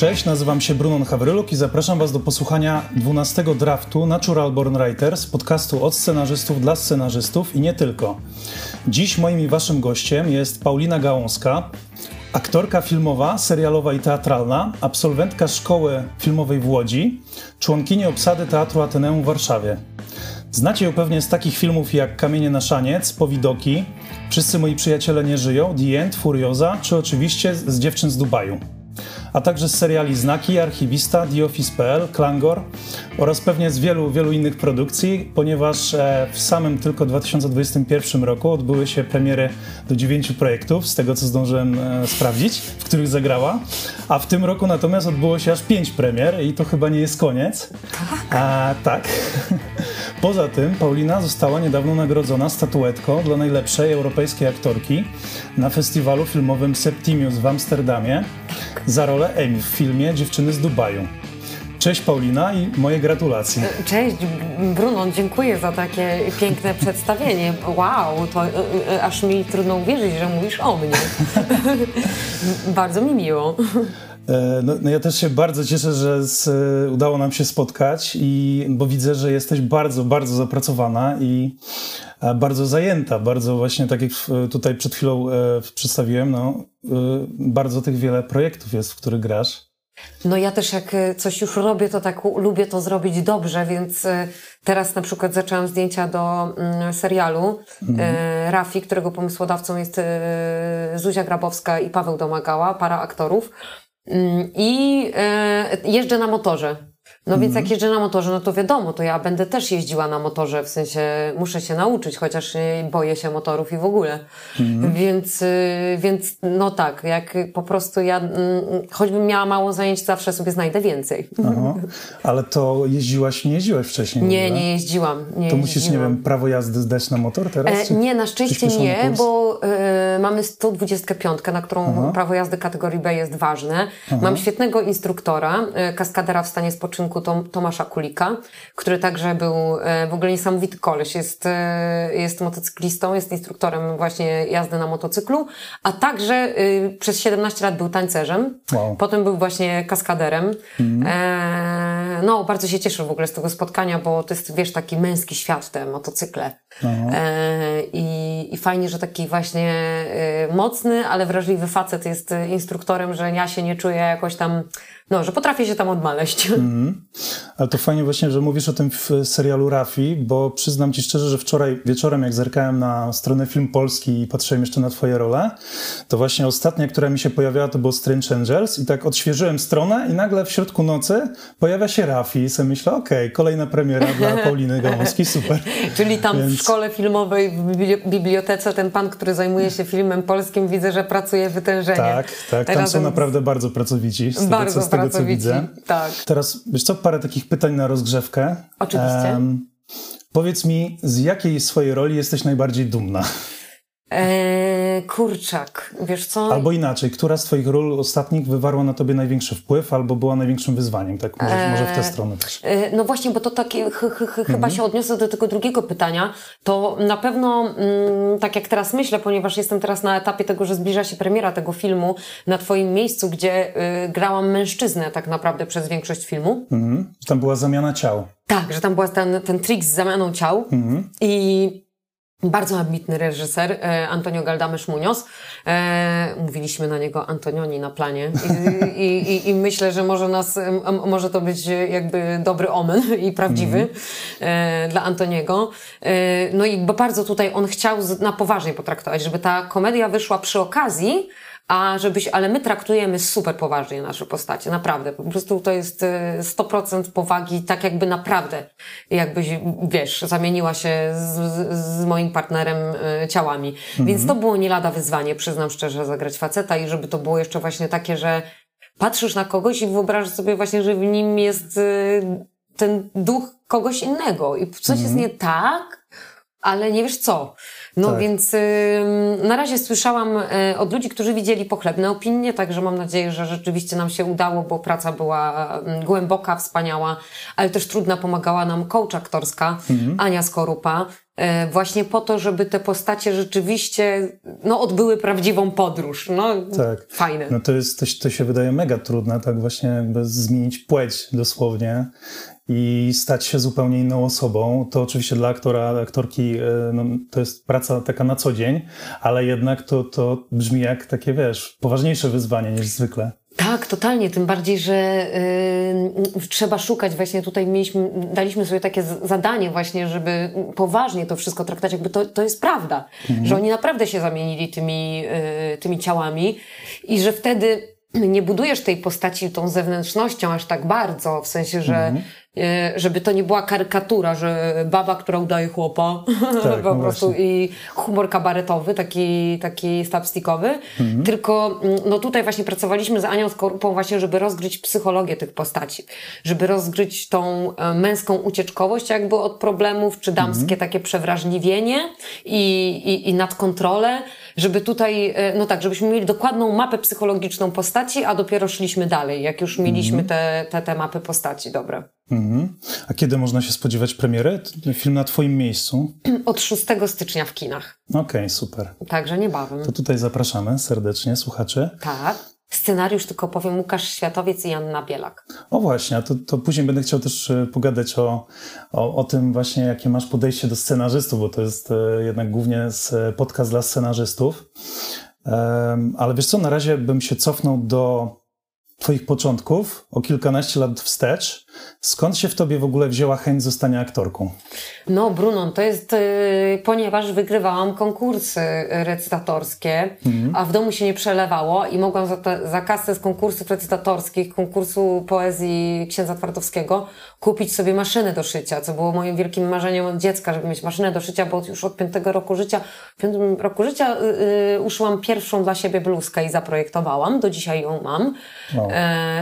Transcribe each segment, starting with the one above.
Cześć, nazywam się Brunon Havryluk i zapraszam Was do posłuchania 12 draftu Natural Born Writers, podcastu od scenarzystów dla scenarzystów i nie tylko. Dziś moim i Waszym gościem jest Paulina Gałązka, aktorka filmowa, serialowa i teatralna, absolwentka szkoły filmowej w Łodzi, członkini obsady Teatru Ateneum w Warszawie. Znacie ją pewnie z takich filmów jak Kamienie na Szaniec, Powidoki, Wszyscy moi przyjaciele nie żyją, The End, Furioza, czy oczywiście z Dziewczyn z Dubaju. A także z seriali Znaki, Archiwista, TheOffice.pl, Klangor oraz pewnie z wielu innych produkcji, ponieważ w samym tylko 2021 roku odbyły się premiery do 9 projektów, z tego co zdążyłem sprawdzić, w których zagrała, a w tym roku natomiast odbyło się aż 5 premier i to chyba nie jest koniec. Tak. Poza tym Paulina została niedawno nagrodzona statuetką dla najlepszej europejskiej aktorki na festiwalu filmowym Septimius w Amsterdamie za rolę Emi w filmie Dziewczyny z Dubaju. Cześć Paulina i moje gratulacje. Cześć Bruno, dziękuję za takie piękne przedstawienie. Wow, to aż mi trudno uwierzyć, że mówisz o mnie. Bardzo mi miło. No ja też się bardzo cieszę, że udało nam się spotkać, bo widzę, że jesteś bardzo zapracowana i bardzo zajęta, właśnie tak jak tutaj przed chwilą przedstawiłem, bardzo tych wiele projektów jest, w których grasz. No ja też jak coś już robię, to tak lubię to zrobić dobrze, więc teraz na przykład zaczęłam zdjęcia do serialu Rafi, którego pomysłodawcą jest Zuzia Grabowska i Paweł Domagała, para aktorów. I jeżdżę na motorze. Więc jak jeżdżę na motorze, to wiadomo, to ja będę też jeździła na motorze, w sensie muszę się nauczyć, chociaż boję się motorów i w ogóle. Więc tak, jak po prostu ja, choćbym miała mało zajęć, zawsze sobie znajdę więcej. Aha. Ale to jeździłaś, nie jeździłaś wcześniej? Nie jeździłam. To musisz, prawo jazdy zdać na motor teraz? Nie, na szczęście nie, bo mamy 125, na którą prawo jazdy kategorii B jest ważne. Aha. Mam świetnego instruktora, kaskadera w stanie spoczynku, Tomasza Kulika, który także był w ogóle niesamowity koleś, jest motocyklistą, jest instruktorem właśnie jazdy na motocyklu, a także przez 17 lat był tańcerzem, potem był właśnie kaskaderem. Bardzo się cieszę w ogóle z tego spotkania, bo to jest, wiesz, taki męski świat, te motocykle. I fajnie, że taki właśnie mocny, ale wrażliwy facet jest instruktorem, że ja się nie czuję jakoś tam, że potrafię się tam odnaleźć. Ale to fajnie właśnie, że mówisz o tym w serialu Rafi, bo przyznam Ci szczerze, że wczoraj wieczorem, jak zerkałem na stronę Film Polski i patrzyłem jeszcze na Twoje role, to właśnie ostatnia, która mi się pojawiała, to było Strange Angels i tak odświeżyłem stronę i nagle w środku nocy pojawia się Rafi i sobie myślę, kolejna premiera dla Pauliny Gałązki, super. Czyli tam w szkole filmowej, w bibliotece ten pan, który zajmuje się filmem polskim, widzę, że pracuje wytężenie. Tak, tam są naprawdę bardzo pracowici, z tego, co widzę. Tak. Teraz, wiesz co, parę takich pytań na rozgrzewkę. Oczywiście. Powiedz mi, z jakiej swojej roli jesteś najbardziej dumna? Kurczak, wiesz co? Albo inaczej, która z Twoich ról ostatnich wywarła na Tobie największy wpływ albo była największym wyzwaniem? Tak, może w tę stronę też. No właśnie, bo to takie, chyba się odniosę do tego drugiego pytania. To na pewno, tak jak teraz myślę, ponieważ jestem teraz na etapie tego, że zbliża się premiera tego filmu Na Twoim Miejscu, gdzie grałam mężczyznę tak naprawdę przez większość filmu. Tam była zamiana ciał. Tak, że tam była ten trik z zamianą ciał i... Bardzo ambitny reżyser, Antonio Galdames Muñoz. Mówiliśmy na niego Antonioni na planie i myślę, że może to być jakby dobry omen i prawdziwy dla Antoniego. Bo bardzo tutaj on chciał na poważnie potraktować, żeby ta komedia wyszła przy okazji, ale my traktujemy super poważnie nasze postacie, naprawdę. Po prostu to jest 100% powagi, tak jakby naprawdę, zamieniła się z moim partnerem ciałami. Więc to było nie lada wyzwanie, przyznam szczerze, zagrać faceta i żeby to było jeszcze właśnie takie, że patrzysz na kogoś i wyobrażasz sobie właśnie, że w nim jest ten duch kogoś innego i coś jest nie tak, ale nie wiesz co. No tak. Więc na razie słyszałam od ludzi, którzy widzieli pochlebne opinie, także mam nadzieję, że rzeczywiście nam się udało, bo praca była głęboka, wspaniała, ale też trudna. Pomagała nam coach aktorska Ania Skorupa, właśnie po to, żeby te postacie rzeczywiście odbyły prawdziwą podróż. Tak. Fajne. To się wydaje mega trudne, tak właśnie zmienić płeć dosłownie i stać się zupełnie inną osobą. To oczywiście dla aktora, aktorki to jest praca taka na co dzień, ale jednak to brzmi jak takie, poważniejsze wyzwanie niż zwykle. Tak, totalnie, tym bardziej, że trzeba szukać, właśnie tutaj daliśmy sobie takie zadanie właśnie, żeby poważnie to wszystko traktować, jakby to jest prawda, że oni naprawdę się zamienili tymi ciałami i że wtedy nie budujesz tej postaci tą zewnętrznością aż tak bardzo, w sensie, że żeby to nie była karykatura, że baba, która udaje chłopa, tak, po prostu właśnie. I humor kabaretowy, taki slapstickowy, tylko tutaj właśnie pracowaliśmy z Anią Skorupą właśnie, żeby rozgryć psychologię tych postaci, żeby rozgryć tą męską ucieczkowość jakby od problemów, czy damskie takie przewrażliwienie i nadkontrolę, żeby tutaj, żebyśmy mieli dokładną mapę psychologiczną postaci, a dopiero szliśmy dalej, jak już mieliśmy te mapy postaci, dobre. A kiedy można się spodziewać premiery? Film na twoim miejscu? Od 6 stycznia w kinach. Okej, super. Także niebawem. To tutaj zapraszamy serdecznie słuchaczy. Tak. Scenariusz, tylko powiem, Łukasz Światowiec i Anna Bielak. O właśnie, a to później będę chciał też pogadać o tym właśnie, jakie masz podejście do scenarzystów, bo to jest jednak głównie podcast dla scenarzystów. Ale wiesz co, na razie bym się cofnął do twoich początków, o kilkanaście lat wstecz. Skąd się w tobie w ogóle wzięła chęć zostania aktorką? Brunon, to jest, ponieważ wygrywałam konkursy recytatorskie, a w domu się nie przelewało i mogłam za kasę z konkursów recytatorskich, konkursu poezji księdza Twardowskiego, kupić sobie maszynę do szycia, co było moim wielkim marzeniem od dziecka, żeby mieć maszynę do szycia, bo już od 5 roku życia uszyłam pierwszą dla siebie bluzkę i zaprojektowałam. Do dzisiaj ją mam. Wow.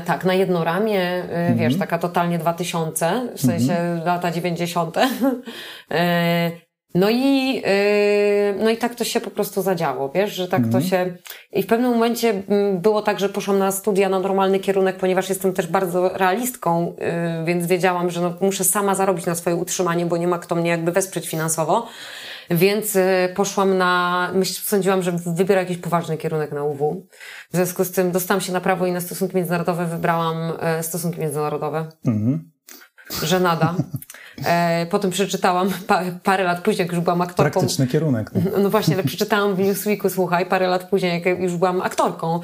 Tak, na jedno ramię, wiesz, taka totalnie 2000, w sensie lata 90. No i tak to się po prostu zadziało, wiesz, że tak to się... I w pewnym momencie było tak, że poszłam na studia na normalny kierunek, ponieważ jestem też bardzo realistką, więc wiedziałam, że muszę sama zarobić na swoje utrzymanie, bo nie ma kto mnie jakby wesprzeć finansowo. Więc poszłam sądziłam, że wybiorę jakiś poważny kierunek na UW. W związku z tym dostałam się na prawo i na stosunki międzynarodowe, wybrałam stosunki międzynarodowe. Żenada. Potem przeczytałam parę lat później, jak już byłam aktorką. Praktyczny kierunek. No właśnie, ale przeczytałam w Newsweeku, słuchaj, parę lat później, jak już byłam aktorką,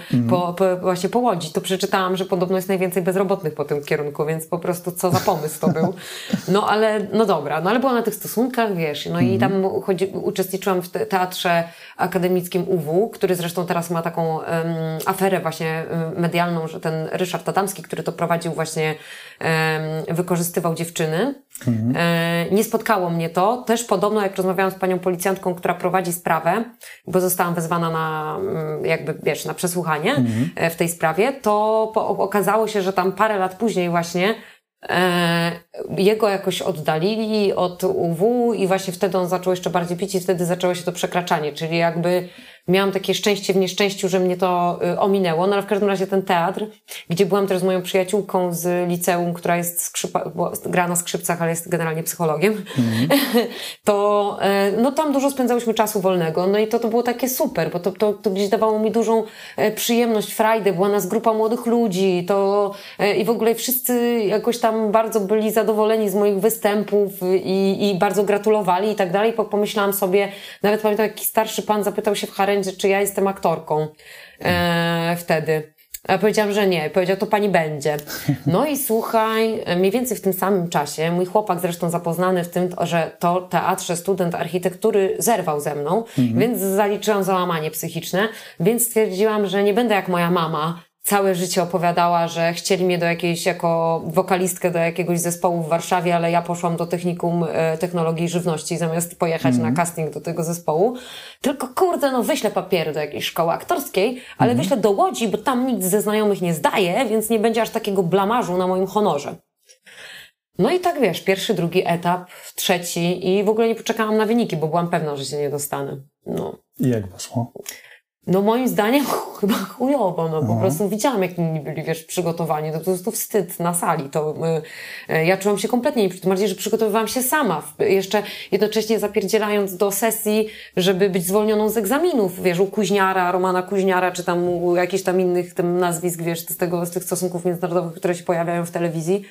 właśnie po Łodzi, to przeczytałam, że podobno jest najwięcej bezrobotnych po tym kierunku, więc po prostu co za pomysł to był. Ale byłam na tych stosunkach, wiesz, i tam uczestniczyłam w teatrze akademickim UW, który zresztą teraz ma taką aferę właśnie medialną, że ten Ryszard Adamski, który to prowadził właśnie, wykorzystywał dziewczyny. Nie spotkało mnie to. Też podobno, jak rozmawiałam z panią policjantką, która prowadzi sprawę, bo zostałam wezwana na, na przesłuchanie w tej sprawie, to okazało się, że tam parę lat później właśnie jego jakoś oddalili od UW i właśnie wtedy on zaczął jeszcze bardziej pić i wtedy zaczęło się to przekraczanie, czyli jakby miałam takie szczęście w nieszczęściu, że mnie to ominęło, ale w każdym razie ten teatr, gdzie byłam też z moją przyjaciółką z liceum, która jest gra na skrzypcach, ale jest generalnie psychologiem, to tam dużo spędzałyśmy czasu wolnego, i to było takie super, bo to gdzieś dawało mi dużą przyjemność, frajdę, była nas grupa młodych ludzi, i w ogóle wszyscy jakoś tam bardzo byli zadowoleni z moich występów i bardzo gratulowali i tak dalej. Pomyślałam sobie, nawet pamiętam, jaki starszy pan zapytał się w Harendzie, czy ja jestem aktorką wtedy. A powiedziałam, że nie. Powiedział, to pani będzie. I słuchaj, mniej więcej w tym samym czasie, mój chłopak zresztą zapoznany w tym, że to teatrze student architektury zerwał ze mną, więc zaliczyłam załamanie psychiczne, więc stwierdziłam, że nie będę jak moja mama, całe życie opowiadała, że chcieli mnie jako wokalistkę do jakiegoś zespołu w Warszawie, ale ja poszłam do Technikum Technologii i Żywności zamiast pojechać na casting do tego zespołu. Tylko wyślę papiery do jakiejś szkoły aktorskiej, ale wyślę do Łodzi, bo tam nic ze znajomych nie zdaje, więc nie będzie aż takiego blamarzu na moim honorze. I tak wiesz, pierwszy, drugi etap, trzeci i w ogóle nie poczekałam na wyniki, bo byłam pewna, że się nie dostanę. No. I jak weszło? No moim zdaniem chyba chujowo, no po prostu widziałam, jak inni byli, wiesz, przygotowani, to po prostu wstyd na sali, to ja czułam się kompletnie nie, tym bardziej, że przygotowywałam się sama, jeszcze jednocześnie zapierdzielając do sesji, żeby być zwolnioną z egzaminów, wiesz, u Kuźniara, Romana Kuźniara, czy tam u jakichś tam innych tam nazwisk, wiesz, z tych stosunków międzynarodowych, które się pojawiają w telewizji.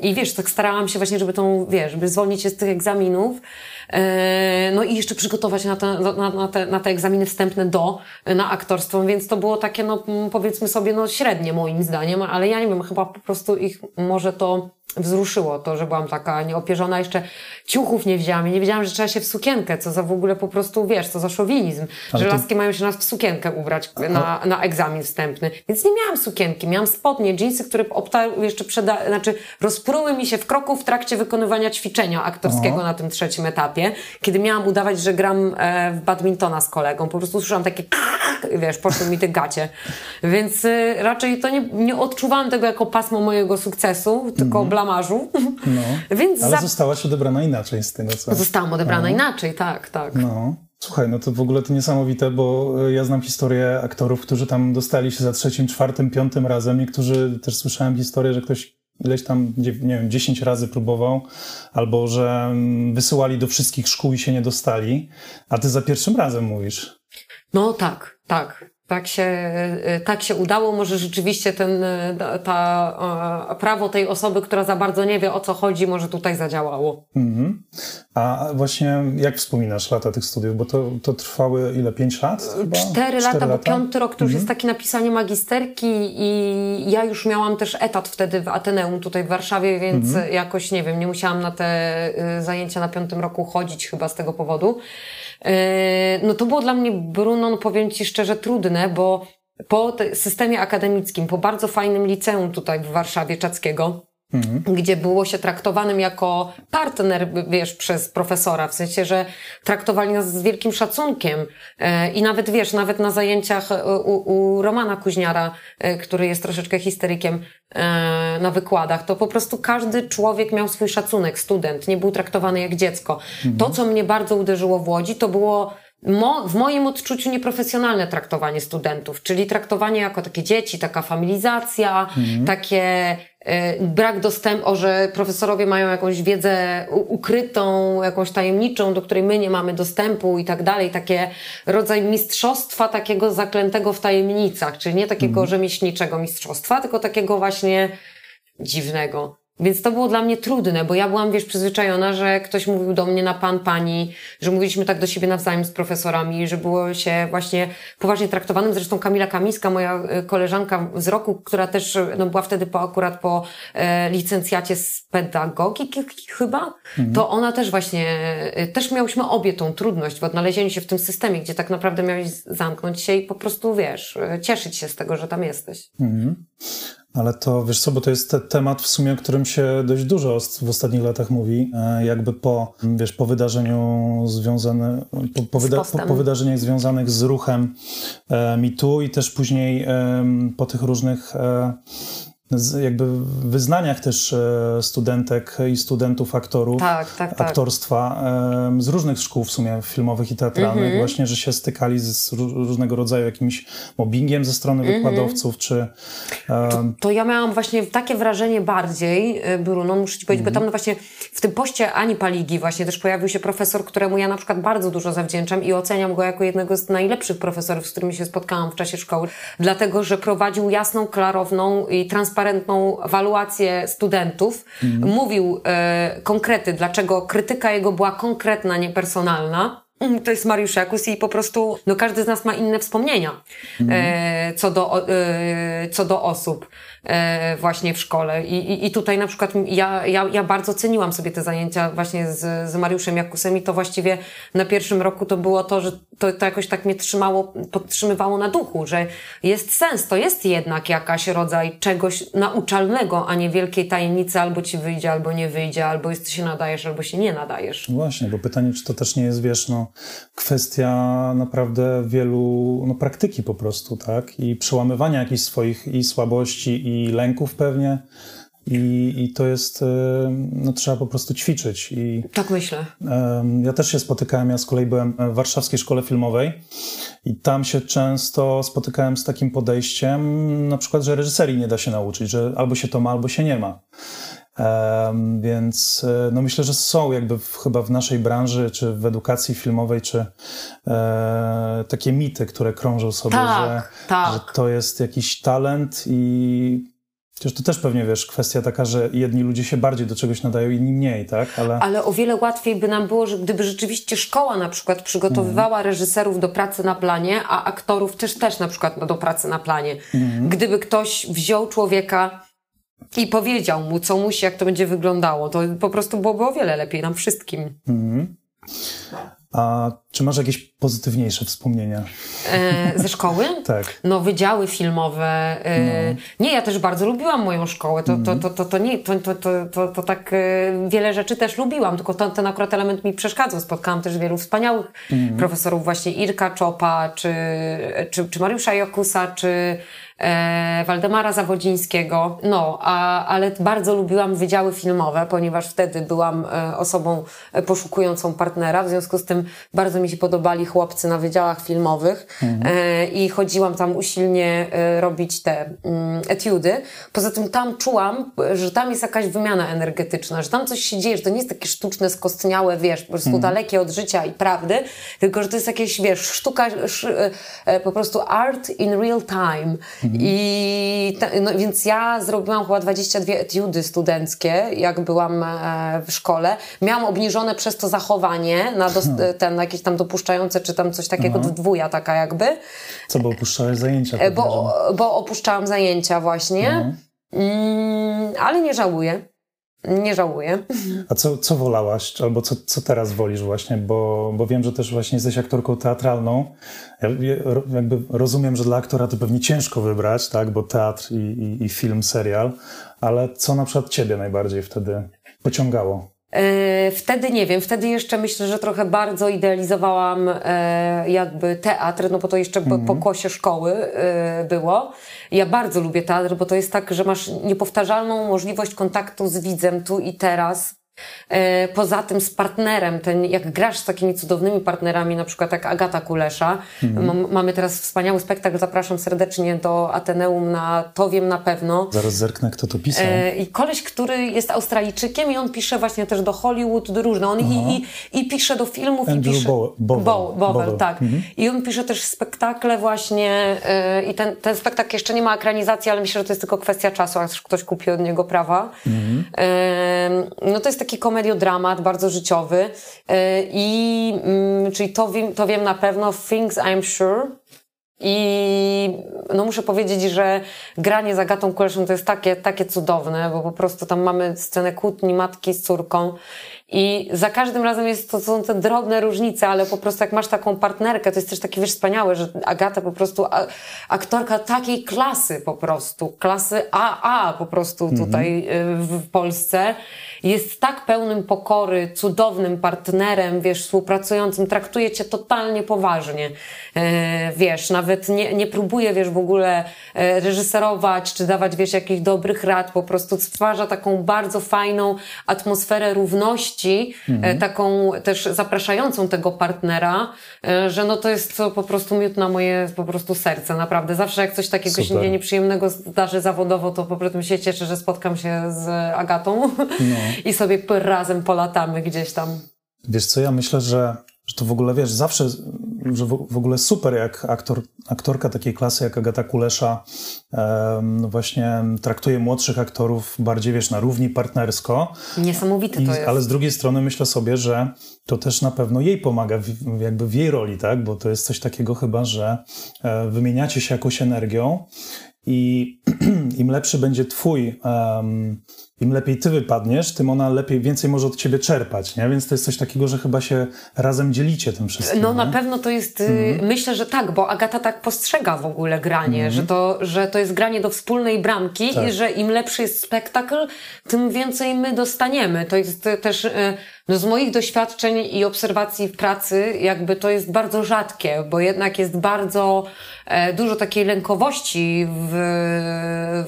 I wiesz, tak starałam się właśnie, żeby tą, wiesz, żeby zwolnić się z tych egzaminów, no i jeszcze przygotować na te egzaminy wstępne na aktorstwo, więc to było takie, no powiedzmy sobie, no średnie moim zdaniem, ale ja nie wiem, chyba po prostu ich może to wzruszyło, to, że byłam taka nieopierzona, jeszcze ciuchów nie wzięłam i nie wiedziałam, że trzeba się w sukienkę, co za w ogóle po prostu, wiesz, co za szowinizm, ale że to... laski mają się nas w sukienkę ubrać na egzamin wstępny, więc nie miałam sukienki, miałam spodnie, dżinsy, które rozpruły mi się w kroku w trakcie wykonywania ćwiczenia aktorskiego na tym trzecim etapie, kiedy miałam udawać, że gram w badmintona z kolegą, po prostu słyszałam takie wiesz, poszły mi te gacie, więc raczej to nie odczuwałam tego jako pasmo mojego sukcesu, tylko blamażu. No. Więc ale zostałaś odebrana inaczej z tego, co... Zostałam odebrana inaczej, tak, tak. No. Słuchaj, no to w ogóle to niesamowite, bo ja znam historię aktorów, którzy tam dostali się za trzecim, czwartym, piątym razem. Niektórzy też słyszałem historię, że ktoś ileś tam, nie wiem, 10 razy próbował, albo że wysyłali do wszystkich szkół i się nie dostali, a ty za pierwszym razem mówisz. No tak, tak. Tak się udało, może rzeczywiście prawo tej osoby, która za bardzo nie wie, o co chodzi, może tutaj zadziałało. A właśnie jak wspominasz lata tych studiów? Bo to trwały ile? 5 lat? Chyba? 4 lata, bo 5. rok to już jest takie napisanie magisterki i ja już miałam też etat wtedy w Ateneum tutaj w Warszawie, więc jakoś, nie wiem, nie musiałam na te zajęcia na 5. roku chodzić chyba z tego powodu. No to było dla mnie, Brunon, powiem ci szczerze, trudne, bo po systemie akademickim, po bardzo fajnym liceum tutaj w Warszawie Czackiego, gdzie było się traktowanym jako partner, wiesz, przez profesora, w sensie, że traktowali nas z wielkim szacunkiem i nawet, wiesz, nawet na zajęciach u Romana Kuźniara, który jest troszeczkę histerykiem na wykładach, to po prostu każdy człowiek miał swój szacunek, student, nie był traktowany jak dziecko. To, co mnie bardzo uderzyło w Łodzi, to było w moim odczuciu nieprofesjonalne traktowanie studentów, czyli traktowanie jako takie dzieci, taka familizacja, takie... brak dostępu, że profesorowie mają jakąś wiedzę ukrytą, jakąś tajemniczą, do której my nie mamy dostępu i tak dalej. Takie rodzaj mistrzostwa takiego zaklętego w tajemnicach, czyli nie takiego rzemieślniczego mistrzostwa, tylko takiego właśnie dziwnego. Więc to było dla mnie trudne, bo ja byłam, wiesz, przyzwyczajona, że ktoś mówił do mnie na pan, pani, że mówiliśmy tak do siebie nawzajem z profesorami, że było się właśnie poważnie traktowanym. Zresztą Kamila Kamińska, moja koleżanka z roku, która też no, była wtedy akurat po licencjacie z pedagogiki chyba, to ona też właśnie, też miałyśmy obie tą trudność w odnalezieniu się w tym systemie, gdzie tak naprawdę miałeś zamknąć się i po prostu, wiesz, cieszyć się z tego, że tam jesteś. Ale to, wiesz co, bo to jest temat w sumie, o którym się dość dużo w ostatnich latach mówi, jakby po wydarzeniu związanym, po wydarzeniach związanych z ruchem MeToo i też później po tych różnych jakby wyznaniach też studentek i studentów aktorów, aktorstwa z różnych szkół w sumie filmowych i teatralnych, właśnie, że się stykali z różnego rodzaju jakimś mobbingiem ze strony wykładowców, czy... To ja miałam właśnie takie wrażenie bardziej, Bruno, muszę ci powiedzieć, bo tam no właśnie w tym poście Ani Paligi właśnie też pojawił się profesor, któremu ja na przykład bardzo dużo zawdzięczam i oceniam go jako jednego z najlepszych profesorów, z którymi się spotkałam w czasie szkoły, dlatego, że prowadził jasną, klarowną i transparentną ewaluację studentów, mówił konkrety, dlaczego krytyka jego była konkretna, niepersonalna. To jest Mariusz Jakus i po prostu no każdy z nas ma inne wspomnienia co do osób właśnie w szkole. I tutaj na przykład ja bardzo ceniłam sobie te zajęcia właśnie z Mariuszem Jakusem i to właściwie na pierwszym roku to było to, że to jakoś tak mnie podtrzymywało na duchu, że jest sens, to jest jednak jakaś rodzaj czegoś nauczalnego, a nie wielkiej tajemnicy, albo ci wyjdzie, albo nie wyjdzie, albo ty się nadajesz, albo się nie nadajesz. Właśnie, bo pytanie, czy to też nie jest, wiesz, no, kwestia naprawdę wielu, no, praktyki po prostu, tak? I przełamywania jakichś swoich i słabości, i lęków pewnie, I to jest, no trzeba po prostu ćwiczyć. I tak myślę. Ja też się spotykałem, ja z kolei byłem w warszawskiej szkole filmowej i tam się często spotykałem z takim podejściem, na przykład, że reżyserii nie da się nauczyć, że albo się to ma, albo się nie ma. Więc no myślę, że są jakby chyba w naszej branży, czy w edukacji filmowej, czy takie mity, które krążą sobie, że to jest jakiś talent i... Przecież to też pewnie, wiesz, kwestia taka, że jedni ludzie się bardziej do czegoś nadają, inni mniej, tak? Ale o wiele łatwiej by nam było, że gdyby rzeczywiście szkoła na przykład przygotowywała reżyserów do pracy na planie, a aktorów też na przykład do pracy na planie. Gdyby ktoś wziął człowieka i powiedział mu, co musi, jak to będzie wyglądało, to po prostu byłoby o wiele lepiej nam wszystkim. A czy masz jakieś pozytywniejsze wspomnienia? Ze szkoły? Tak. No wydziały filmowe. Nie, ja też bardzo lubiłam moją szkołę. To tak wiele rzeczy też lubiłam, tylko ten akurat element mi przeszkadzał. Spotkałam też wielu wspaniałych profesorów, właśnie Irka Czopa, czy Mariusza Jakusa, czy Waldemara Zawodzińskiego. No, ale bardzo lubiłam wydziały filmowe, ponieważ wtedy byłam osobą poszukującą partnera, w związku z tym bardzo mi się podobali chłopcy na wydziałach filmowych i chodziłam tam usilnie robić te etiudy. Poza tym tam czułam, że tam jest jakaś wymiana energetyczna, że tam coś się dzieje, że to nie jest takie sztuczne, skostniałe, wiesz, po prostu dalekie od życia i prawdy, tylko że to jest jakieś, wiesz, sztuka, po prostu art in real time. Więc ja zrobiłam chyba 22 etiudy studenckie, jak byłam w szkole. Miałam obniżone przez to zachowanie na jakieś tam dopuszczające, czy tam coś takiego, dwuja taka jakby. Co, bo opuszczałeś zajęcia? Bo opuszczałam zajęcia właśnie, ale nie żałuję. Nie żałuję. A co wolałaś? Albo co teraz wolisz właśnie? Bo wiem, że też właśnie jesteś aktorką teatralną. Ja jakby rozumiem, że dla aktora to pewnie ciężko wybrać, tak? Bo teatr i film, serial. Ale co na przykład ciebie najbardziej wtedy pociągało? Wtedy nie wiem, wtedy jeszcze myślę, że trochę bardzo idealizowałam jakby teatr, no bo to jeszcze po kłosie szkoły było. Ja bardzo lubię teatr, bo to jest tak, że masz niepowtarzalną możliwość kontaktu z widzem tu i teraz. Poza tym z partnerem, jak grasz z takimi cudownymi partnerami, na przykład jak Agata Kulesza, mamy teraz wspaniały spektakl, zapraszam serdecznie do Ateneum na To wiem na pewno. Zaraz zerknę, kto to pisał. I koleś, który jest Australijczykiem i on pisze właśnie też do Hollywood, do różnych, on i pisze do filmów, Andrew i pisze... Bowell, tak. I on pisze też spektakle właśnie i ten spektakl jeszcze nie ma ekranizacji, ale myślę, że to jest tylko kwestia czasu, aż ktoś kupi od niego prawa. No to jest taki komediodramat, bardzo życiowy i czyli to wiem na pewno, Things I'm Sure, i no muszę powiedzieć, że granie z Agatą Kuleszą to jest takie cudowne, bo po prostu tam mamy scenę kłótni matki z córką i za każdym razem są te drobne różnice, ale po prostu jak masz taką partnerkę, to jest też takie, wiesz, wspaniałe, że Agata po prostu aktorka takiej klasy po prostu, klasy AA po prostu tutaj w Polsce, jest tak pełnym pokory, cudownym partnerem, wiesz, współpracującym, traktuje cię totalnie poważnie, wiesz, nawet nie próbuje, wiesz, w ogóle reżyserować, czy dawać, wiesz, jakichś dobrych rad, po prostu stwarza taką bardzo fajną atmosferę równości, taką też zapraszającą tego partnera, że no to jest po prostu miód na moje po prostu serce, naprawdę. Zawsze jak coś takiego się nieprzyjemnego zdarzy zawodowo, to po prostu się cieszę, że spotkam się z Agatą i sobie razem polatamy gdzieś tam. Wiesz co, ja myślę, że to w ogóle, wiesz, zawsze, że w ogóle super, jak aktorka takiej klasy jak Agata Kulesza właśnie traktuje młodszych aktorów bardziej, wiesz, na równi partnersko. Niesamowite to jest. Ale z drugiej strony myślę sobie, że to też na pewno jej pomaga jakby w jej roli, tak? Bo to jest coś takiego chyba, że wymieniacie się jakąś energią i im lepszy będzie twój... im lepiej ty wypadniesz, tym ona więcej może od ciebie czerpać, nie? Więc to jest coś takiego, że chyba się razem dzielicie tym wszystkim. No nie? Na pewno to jest, myślę, że tak, bo Agata tak postrzega w ogóle granie, że to jest granie do wspólnej bramki, tak. I że im lepszy jest spektakl, tym więcej my dostaniemy. To jest też No z moich doświadczeń i obserwacji w pracy jakby to jest bardzo rzadkie, bo jednak jest bardzo dużo takiej lękowości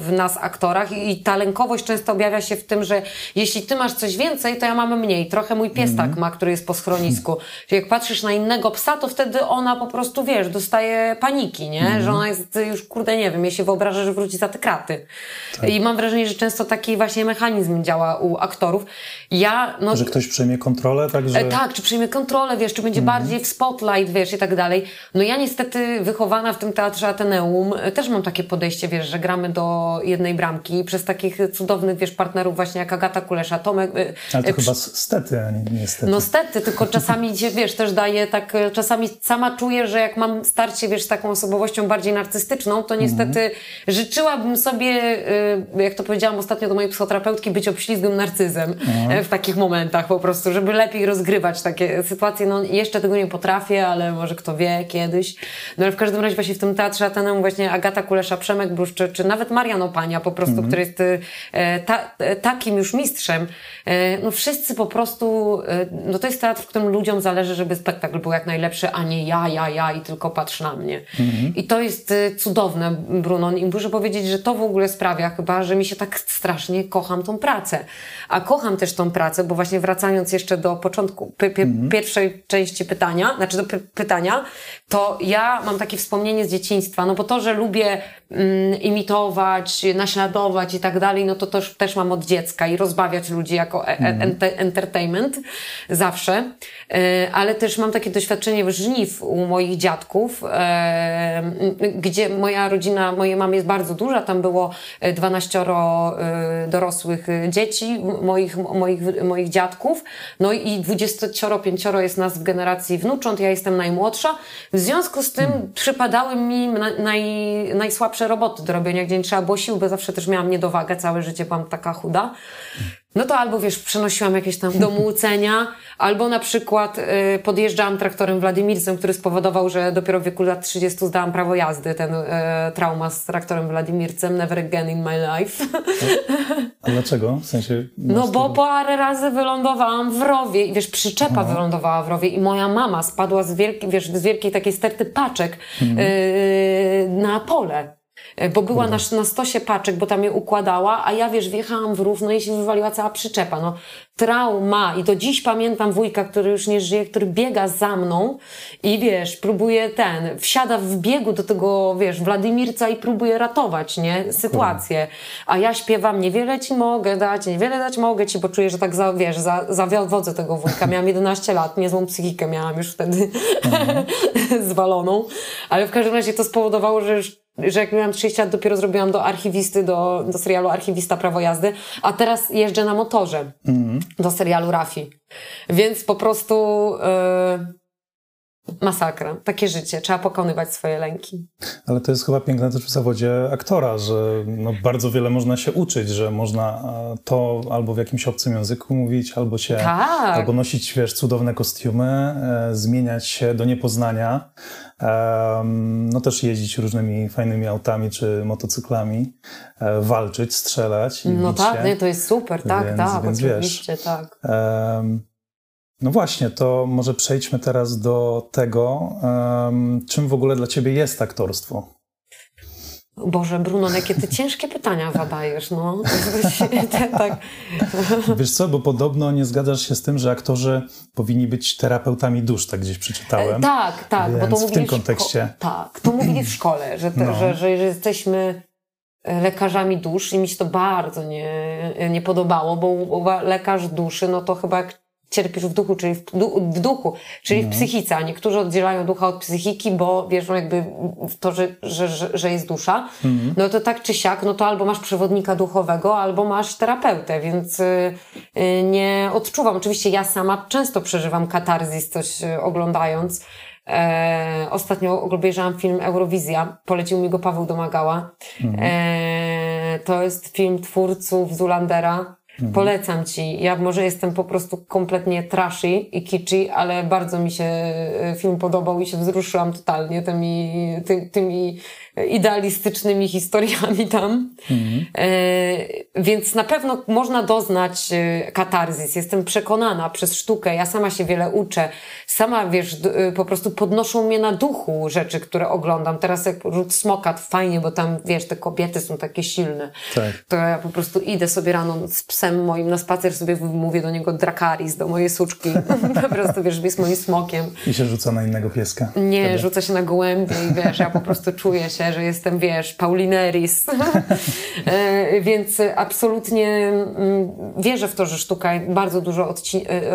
w nas aktorach i ta lękowość często objawia się w tym, że jeśli ty masz coś więcej, to ja mam mniej. Trochę mój pies tak ma, który jest po schronisku. Jak patrzysz na innego psa, to wtedy ona po prostu, wiesz, dostaje paniki, nie? Że ona jest już, kurde, nie wiem, ja się wyobrażę, że wróci za te kraty. Tak. I mam wrażenie, że często taki właśnie mechanizm działa u aktorów. Że ktoś przejmie kontrolę, także... Tak, czy przejmie kontrolę, wiesz, czy będzie bardziej w spotlight, wiesz, i tak dalej. No ja niestety wychowana w tym Teatrze Ateneum też mam takie podejście, wiesz, że gramy do jednej bramki i przez takich cudownych, wiesz, partnerów właśnie jak Agata Kulesza, Tomek... Ale to chyba stety, a nie niestety. No stety, tylko czasami się, wiesz, też daje tak, czasami sama czuję, że jak mam starcie, wiesz, z taką osobowością bardziej narcystyczną, to niestety życzyłabym sobie, jak to powiedziałam ostatnio do mojej psychoterapeutki, być obślizgłym narcyzem w takich momentach po prostu, żeby lepiej rozgrywać takie sytuacje. No jeszcze tego nie potrafię, ale może kto wie, kiedyś. No ale w każdym razie właśnie w tym Teatrze Ateneum właśnie Agata Kulesza, Przemek Bruszczy, czy nawet Marian Opania po prostu, który jest takim już mistrzem. No wszyscy po prostu, no to jest teatr, w którym ludziom zależy, żeby spektakl był jak najlepszy, a nie ja i tylko patrz na mnie. I to jest cudowne, Brunon. I muszę powiedzieć, że to w ogóle sprawia chyba, że mi się tak strasznie kocham tą pracę. A kocham też tą pracę, bo właśnie wracając jeszcze do początku pierwszej części pytania, znaczy do pytania, to ja mam takie wspomnienie z dzieciństwa, no bo to, że lubię imitować, naśladować i tak dalej, no to też mam od dziecka i rozbawiać ludzi jako entertainment zawsze, ale też mam takie doświadczenie w żniw u moich dziadków, gdzie moja rodzina, mojej mamy jest bardzo duża, tam było 12 dorosłych dzieci, moich dziadków, no i 25 jest nas w generacji wnucząt, ja jestem najmłodsza, w związku z tym przypadały mi najsłabsze roboty do robienia, gdzie nie trzeba było sił, bo zawsze też miałam niedowagę, całe życie byłam taka chuda. No to albo, wiesz, przenosiłam jakieś tam domłucenia, albo na przykład podjeżdżałam traktorem Władimircem, który spowodował, że dopiero w wieku lat 30 zdałam prawo jazdy, ten trauma z traktorem Władimircem, never again in my life. A dlaczego? W sensie... No bo parę razy wylądowałam w rowie i, wiesz, przyczepa wylądowała w rowie i moja mama spadła z wielkiej takiej sterty paczek na pole. Bo była na stosie paczek, bo tam je układała, a ja, wiesz, wjechałam w równo i się wywaliła cała przyczepa. No, trauma. I do dziś pamiętam wujka, który już nie żyje, który biega za mną i, wiesz, próbuje wsiada w biegu do tego, wiesz, Władimirca i próbuje ratować, nie? Sytuację. A ja śpiewam, niewiele ci mogę dać, niewiele dać mogę ci, bo czuję, że tak, zawiodzę tego wujka. Miałam 11 lat, niezłą psychikę miałam już wtedy zwaloną. Ale w każdym razie to spowodowało, że jak miałam 30 lat, dopiero zrobiłam do Archiwisty, do serialu Archiwista prawo jazdy, a teraz jeżdżę na motorze do serialu Rafi. Więc po prostu masakra. Takie życie. Trzeba pokonywać swoje lęki. Ale to jest chyba piękne też w zawodzie aktora, że no bardzo wiele można się uczyć, że można to albo w jakimś obcym języku mówić, albo się albo nosić, wiesz, cudowne kostiumy, zmieniać się do niepoznania. No też jeździć różnymi fajnymi autami czy motocyklami, walczyć, strzelać. No tak, nie, to jest super, więc oczywiście, wiesz, tak. No właśnie, to może przejdźmy teraz do tego, czym w ogóle dla ciebie jest aktorstwo. Boże, Brunon, jakie ty ciężkie pytania zadajesz, no. Wiesz co, bo podobno nie zgadzasz się z tym, że aktorzy powinni być terapeutami dusz, tak gdzieś przeczytałem. Tak, bo to w tym kontekście. Tak, to mówili w szkole, że jesteśmy lekarzami dusz i mi się to bardzo nie podobało, bo lekarz duszy, no to chyba jak cierpisz w duchu, czyli w psychice, a niektórzy oddzielają ducha od psychiki, bo wierzą jakby w to, że jest dusza. No to tak czy siak, no to albo masz przewodnika duchowego, albo masz terapeutę, więc nie odczuwam. Oczywiście ja sama często przeżywam katarzis, coś oglądając. Ostatnio obejrzałam film Eurowizja, polecił mi go Paweł Domagała. To jest film twórców Zulandera, Polecam ci. Ja może jestem po prostu kompletnie trashy i kitschy, ale bardzo mi się film podobał i się wzruszyłam totalnie tymi idealistycznymi historiami tam. Więc na pewno można doznać katarzis. Jestem przekonana przez sztukę. Ja sama się wiele uczę. Sama, wiesz, po prostu podnoszą mnie na duchu rzeczy, które oglądam. Teraz jak Ród Smoka, fajnie, bo tam, wiesz, te kobiety są takie silne. Tak. To ja po prostu idę sobie rano z psem moim na spacer, sobie mówię do niego Drakaris, do mojej suczki. Po prostu, wiesz, jest moim smokiem. I się rzuca na innego pieska. Nie, wtedy rzuca się na gołębie i, wiesz, ja po prostu czuję się, że jestem, wiesz, Paulineris. Więc absolutnie wierzę w to, że sztuka bardzo dużo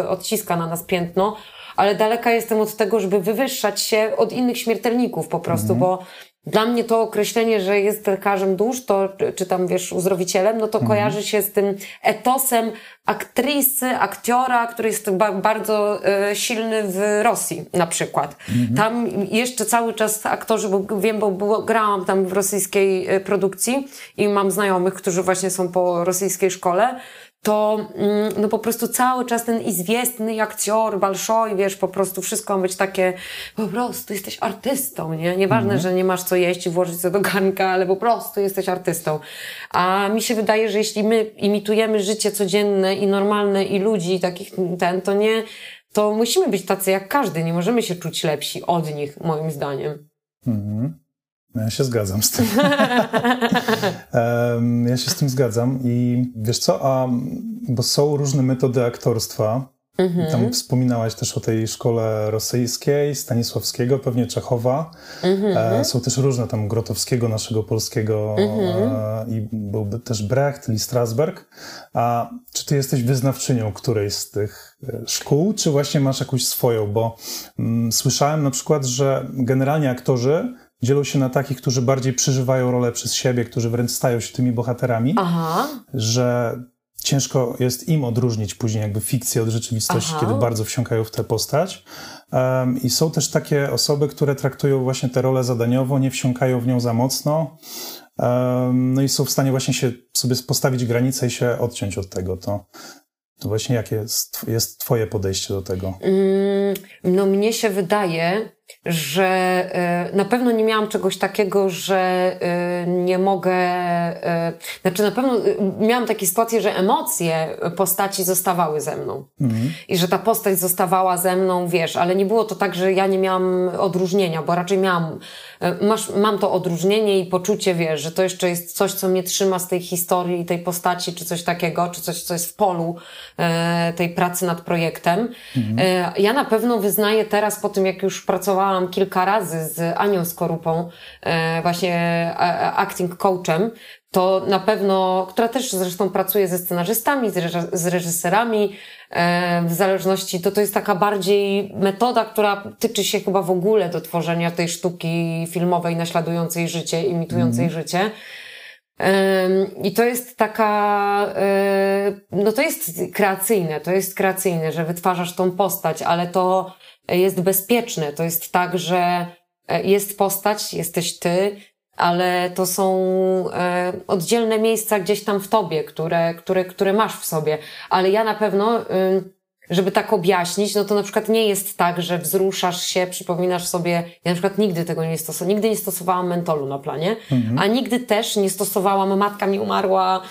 odciska na nas piętno, ale daleka jestem od tego, żeby wywyższać się od innych śmiertelników po prostu, bo dla mnie to określenie, że jest lekarzem dusz, to, czy tam, wiesz, uzdrowicielem, no to kojarzy się z tym etosem aktrisy, aktora, który jest bardzo silny w Rosji na przykład. Tam jeszcze cały czas aktorzy, bo wiem, bo grałam tam w rosyjskiej produkcji i mam znajomych, którzy właśnie są po rosyjskiej szkole, to no po prostu cały czas ten izwiestny aktor, balszoj, wiesz, po prostu wszystko ma być takie, po prostu jesteś artystą, nie? Nieważne, że nie masz co jeść i włożyć co do garnka, ale po prostu jesteś artystą. A mi się wydaje, że jeśli my imitujemy życie codzienne i normalne i ludzi takich, to musimy być tacy jak każdy, nie możemy się czuć lepsi od nich, moim zdaniem. Ja się zgadzam z tym. Ja się z tym zgadzam i wiesz co, bo są różne metody aktorstwa. Tam wspominałaś też o tej szkole rosyjskiej, Stanisławskiego, pewnie Czechowa. Są też różne, tam Grotowskiego, naszego polskiego i byłby też Brecht, Lee Strasberg. A czy ty jesteś wyznawczynią którejś z tych szkół, czy właśnie masz jakąś swoją? Bo słyszałem na przykład, że generalnie aktorzy dzielą się na takich, którzy bardziej przeżywają rolę przez siebie, którzy wręcz stają się tymi bohaterami, że ciężko jest im odróżnić później jakby fikcję od rzeczywistości, kiedy bardzo wsiąkają w tę postać. I są też takie osoby, które traktują właśnie tę rolę zadaniowo, nie wsiąkają w nią za mocno, no i są w stanie właśnie się sobie postawić granicę i się odciąć od tego. To właśnie jakie jest twoje podejście do tego? No mnie się wydaje, że na pewno nie miałam czegoś takiego, że nie mogę... Znaczy na pewno miałam takie sytuacje, że emocje postaci zostawały ze mną. I że ta postać zostawała ze mną, wiesz, ale nie było to tak, że ja nie miałam odróżnienia, bo raczej miałam... Mam to odróżnienie i poczucie, wiesz, że to jeszcze jest coś, co mnie trzyma z tej historii i tej postaci, czy coś takiego, czy coś, co jest w polu tej pracy nad projektem. Ja na pewno wyznaję teraz, po tym jak już pracowałam kilka razy z Anią Skorupą, właśnie acting coachem, to na pewno, która też zresztą pracuje ze scenarzystami, z reżyserami, w zależności, to jest taka bardziej metoda, która tyczy się chyba w ogóle do tworzenia tej sztuki filmowej naśladującej życie, imitującej życie. I to jest taka, no to jest kreacyjne, że wytwarzasz tą postać, ale to jest bezpieczne. To jest tak, że jest postać, jesteś ty, ale to są oddzielne miejsca gdzieś tam w tobie, które masz w sobie. Ale ja na pewno, żeby tak objaśnić, no to na przykład nie jest tak, że wzruszasz się, przypominasz sobie, ja na przykład nigdy tego nie stosowałam, nigdy nie stosowałam mentolu na planie, a nigdy też nie stosowałam, matka mi umarła,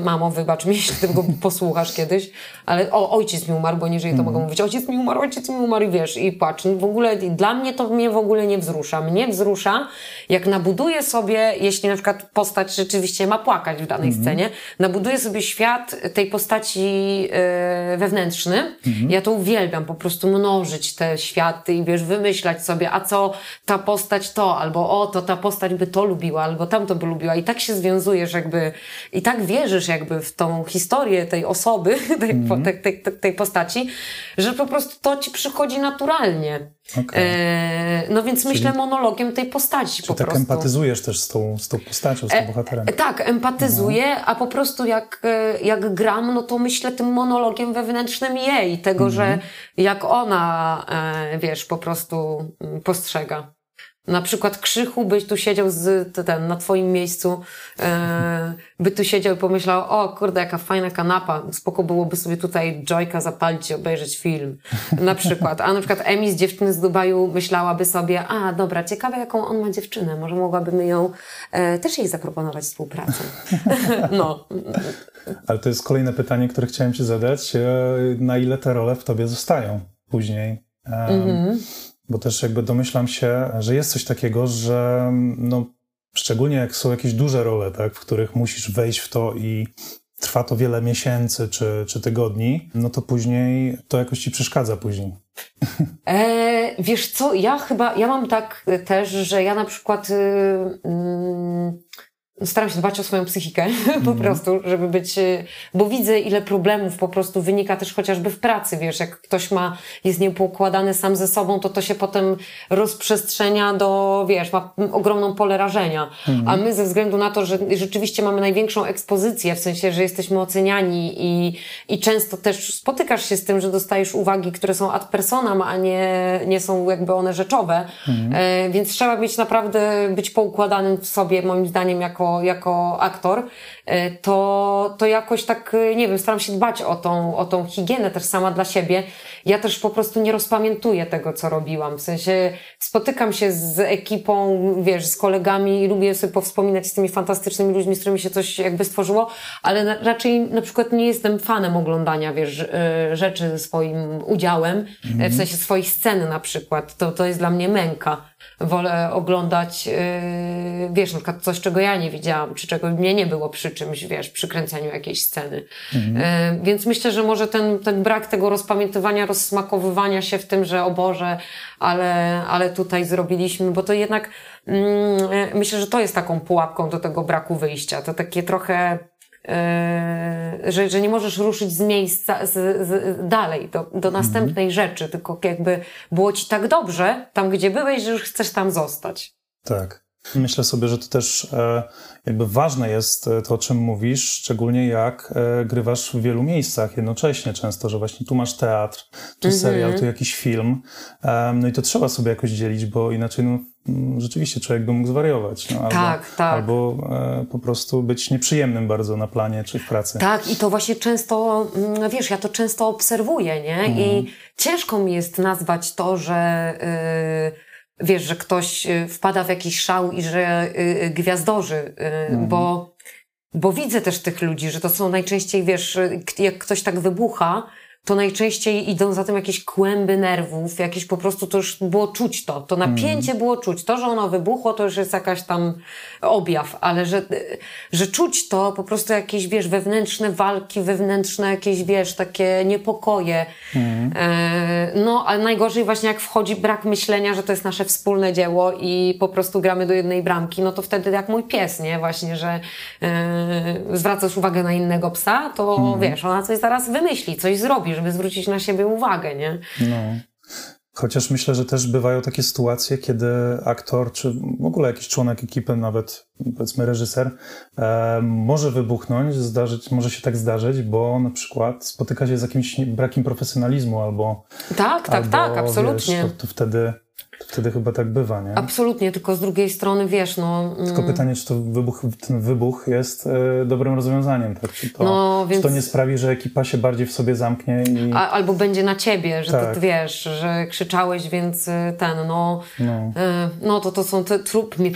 mamo, wybacz mi, jeśli tego posłuchasz kiedyś, ale ojciec mi umarł, bo nie żyje, to mogę mówić, ojciec mi umarł i wiesz, i płacz. W ogóle dla mnie to mnie w ogóle nie wzrusza. Mnie wzrusza, jak nabuduję sobie, jeśli na przykład postać rzeczywiście ma płakać w danej scenie, nabuduję sobie świat tej postaci wewnętrzny. Ja to uwielbiam, po prostu mnożyć te światy i wiesz, wymyślać sobie, a co ta postać to, albo o, to ta postać by to lubiła, albo tamto by lubiła. I tak się związujesz jakby, i tak wierzysz jakby w tą historię tej osoby, tej postaci, że po prostu to ci przychodzi naturalnie. No więc czyli myślę monologiem tej postaci po prostu. Tak empatyzujesz też z tą postacią, z tym bohaterem. Tak, empatyzuję, a po prostu jak gram, no to myślę tym monologiem wewnętrznym jej, tego, że jak ona, wiesz, po prostu postrzega Na przykład Krzychu byś tu siedział na twoim miejscu, by tu siedział i pomyślał, o kurde, jaka fajna kanapa, spoko byłoby sobie tutaj joyka zapalić i obejrzeć film. Na przykład. A na przykład Emi z Dziewczyny z Dubaju myślałaby sobie, a dobra, ciekawe jaką on ma dziewczynę, może mogłabym ją, też jej zaproponować współpracę. No. Ale to jest kolejne pytanie, które chciałem ci zadać. Na ile te role w tobie zostają później? Bo też jakby domyślam się, że jest coś takiego, że no, szczególnie jak są jakieś duże role, tak, w których musisz wejść w to i trwa to wiele miesięcy czy tygodni, no to później to jakoś ci przeszkadza później. Wiesz co, ja mam tak też, że ja na przykład staram się dbać o swoją psychikę po prostu, żeby być, bo widzę ile problemów po prostu wynika też chociażby w pracy, wiesz, jak ktoś jest niepoukładany sam ze sobą, to się potem rozprzestrzenia ma ogromną pole rażenia, a my ze względu na to, że rzeczywiście mamy największą ekspozycję, w sensie, że jesteśmy oceniani i często też spotykasz się z tym, że dostajesz uwagi, które są ad personam, a nie są jakby one rzeczowe, więc trzeba mieć naprawdę, być poukładanym w sobie, moim zdaniem, jako aktor, to jakoś tak, nie wiem, staram się dbać o tą higienę też sama dla siebie. Ja też po prostu nie rozpamiętuję tego, co robiłam. W sensie spotykam się z ekipą, z kolegami i lubię sobie powspominać z tymi fantastycznymi ludźmi, z którymi się coś jakby stworzyło, ale raczej na przykład nie jestem fanem oglądania, rzeczy ze swoim udziałem, w sensie swoich scen na przykład. To jest dla mnie męka. Wolę oglądać, na przykład coś, czego ja nie widziałam, czy czego mnie nie było przy czymś, przy kręceniu jakiejś sceny. Więc myślę, że może ten brak tego rozpamiętywania, rozsmakowywania się w tym, że o Boże, ale tutaj zrobiliśmy, bo to jednak myślę, że to jest taką pułapką do tego braku wyjścia. To takie trochę, że nie możesz ruszyć z miejsca dalej do następnej rzeczy, tylko jakby było ci tak dobrze tam, gdzie byłeś, że już chcesz tam zostać. Tak. Myślę sobie, że to też jakby ważne jest to, o czym mówisz, szczególnie jak grywasz w wielu miejscach jednocześnie często, że właśnie tu masz teatr, tu serial, tu jakiś film. No i to trzeba sobie jakoś dzielić, bo inaczej rzeczywiście człowiek by mógł zwariować. No, tak. Albo po prostu być nieprzyjemnym bardzo na planie czy w pracy. Tak, i to właśnie często, ja to często obserwuję, nie? I ciężko mi jest nazwać to, że... że ktoś wpada w jakiś szał i że gwiazdorzy, bo widzę też tych ludzi, że to są najczęściej, jak ktoś tak wybucha, to najczęściej idą za tym jakieś kłęby nerwów, jakieś po prostu, to już było czuć to napięcie było czuć, to, że ono wybuchło, to już jest jakaś tam objaw, ale że czuć to po prostu jakieś, wewnętrzne walki, wewnętrzne jakieś, takie niepokoje. No, ale najgorzej właśnie jak wchodzi brak myślenia, że to jest nasze wspólne dzieło i po prostu gramy do jednej bramki, no to wtedy jak mój pies, nie? Właśnie, że zwracasz uwagę na innego psa, to ona coś zaraz wymyśli, coś zrobi, żeby zwrócić na siebie uwagę, nie? No. Chociaż myślę, że też bywają takie sytuacje, kiedy aktor, czy w ogóle jakiś członek ekipy, nawet powiedzmy reżyser, może wybuchnąć, może się tak zdarzyć, bo na przykład spotyka się z jakimś brakiem profesjonalizmu albo... Tak, absolutnie. To wtedy chyba tak bywa, nie? Absolutnie, tylko z drugiej strony, Tylko pytanie, czy to ten wybuch jest dobrym rozwiązaniem, tak? Czy to nie sprawi, że ekipa się bardziej w sobie zamknie i... Albo będzie na ciebie, że tak. Ty że krzyczałeś, więc to są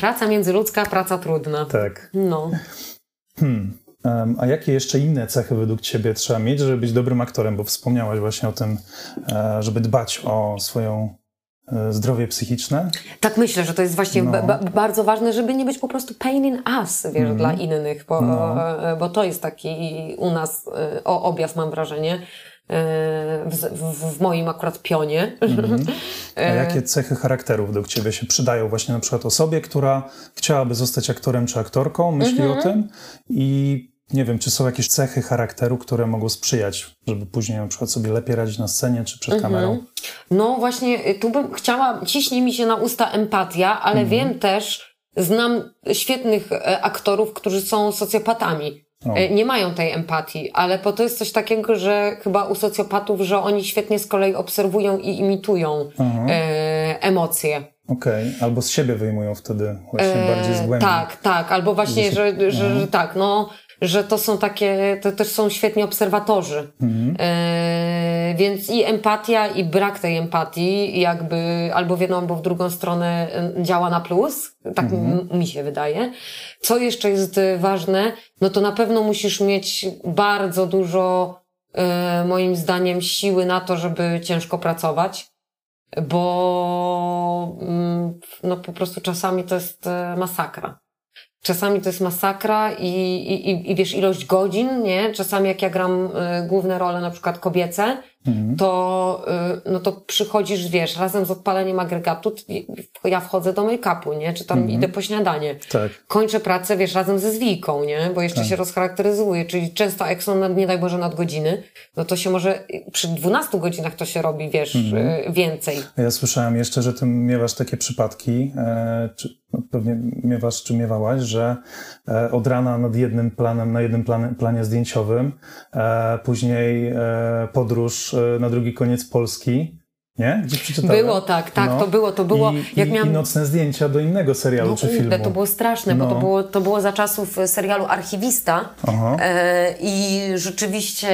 praca międzyludzka, praca trudna. Tak. No. A jakie jeszcze inne cechy według ciebie trzeba mieć, żeby być dobrym aktorem? Bo wspomniałaś właśnie o tym, żeby dbać o swoją... zdrowie psychiczne? Tak, myślę, że to jest właśnie bardzo ważne, żeby nie być po prostu pain in ass, dla innych, bo to jest taki u nas objaw, mam wrażenie, w moim akurat pionie. A jakie cechy charakteru według ciebie się przydają właśnie na przykład osobie, która chciałaby zostać aktorem czy aktorką, myśli o tym i nie wiem, czy są jakieś cechy charakteru, które mogą sprzyjać, żeby później na przykład sobie lepiej radzić na scenie czy przed kamerą? No właśnie, tu bym chciała, ciśnie mi się na usta empatia, ale wiem też, znam świetnych aktorów, którzy są socjopatami. Nie mają tej empatii, ale to jest coś takiego, że chyba u socjopatów, że oni świetnie z kolei obserwują i imitują emocje. Okej, albo z siebie wyjmują wtedy właśnie bardziej z głębi. Tak, albo właśnie, że to są takie, to też są świetni obserwatorzy. Mhm. Więc i empatia, i brak tej empatii jakby albo w jedną, albo w drugą stronę działa na plus, tak mi się wydaje. Co jeszcze jest ważne, no to na pewno musisz mieć bardzo dużo moim zdaniem siły na to, żeby ciężko pracować, bo no po prostu czasami to jest masakra. Czasami to jest masakra i wiesz, ilość godzin, nie? Czasami jak ja gram główne role, na przykład kobiece, to, no to przychodzisz, wiesz, razem z odpaleniem agregatu, ja wchodzę do make-upu, nie? Czy tam idę po śniadanie. Tak. Kończę pracę, wiesz, razem ze zwijką, nie? Bo jeszcze się rozcharakteryzuję, czyli często jak są, nie daj Boże, nadgodziny, no to się może przy 12 godzinach to się robi, wiesz, więcej. Ja słyszałem jeszcze, że ty miewasz takie przypadki, pewnie miewasz czy miewałaś, że od rana nad jednym planem, na jednym planie zdjęciowym, później podróż na drugi koniec Polski, nie? Gdzie przeczytałem? Było tak, no. to było. I nocne zdjęcia do innego serialu czy filmu. To było straszne, bo to było za czasów serialu Archiwista i rzeczywiście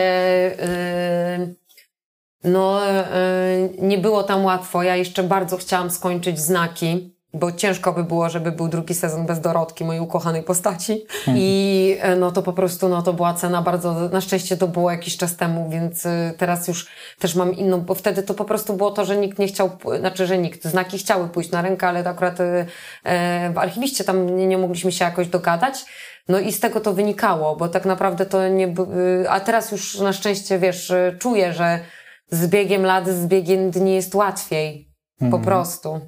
nie było tam łatwo. Ja jeszcze bardzo chciałam skończyć Znaki, bo ciężko by było, żeby był drugi sezon bez Dorotki, mojej ukochanej postaci. I no to po prostu to była cena bardzo... Na szczęście to było jakiś czas temu, więc teraz już też mam inną... Bo wtedy to po prostu było to, że nikt nie chciał... Znaczy, że nikt. Znaki chciały pójść na rękę, ale akurat w Archiwiście tam nie mogliśmy się jakoś dogadać. No i z tego to wynikało, bo tak naprawdę to nie... A teraz już na szczęście, wiesz, czuję, że z biegiem lat, z biegiem dni jest łatwiej. Po prostu.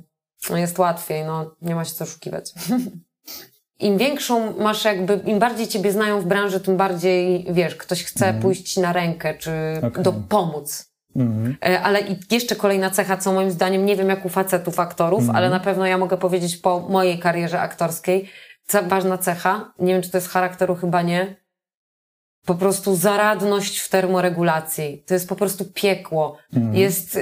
Jest łatwiej, nie ma się co oszukiwać. Im większą masz jakby, im bardziej ciebie znają w branży, tym bardziej, wiesz, ktoś chce pójść na rękę, czy pomóc. Ale i jeszcze kolejna cecha, co moim zdaniem, nie wiem jak u facetów aktorów, ale na pewno ja mogę powiedzieć po mojej karierze aktorskiej, ważna cecha, nie wiem czy to jest charakteru, chyba nie, po prostu zaradność w termoregulacji. To jest po prostu piekło. Jest,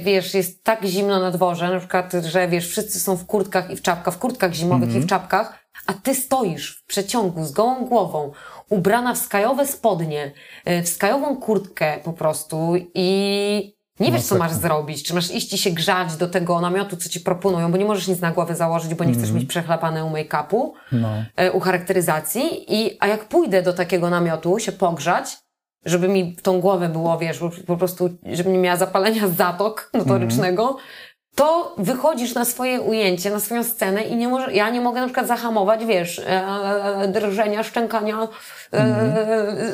wiesz, jest tak zimno na dworze, na przykład, że wiesz, wszyscy są w kurtkach i w czapkach, w kurtkach zimowych i w czapkach, a ty stoisz w przeciągu z gołą głową, ubrana w skajowe spodnie, w skajową kurtkę po prostu i nie wiesz, co masz zrobić. Czy masz iść i się grzać do tego namiotu, co ci proponują, bo nie możesz nic na głowę założyć, bo nie chcesz mieć przechlapane u make-upu, u charakteryzacji. A jak pójdę do takiego namiotu się pogrzać, żeby mi w tą głowę było, wiesz, po prostu, żeby nie miała zapalenia zatok notorycznego, to wychodzisz na swoje ujęcie, na swoją scenę i nie może, ja nie mogę na przykład zahamować, wiesz, drżenia, szczękania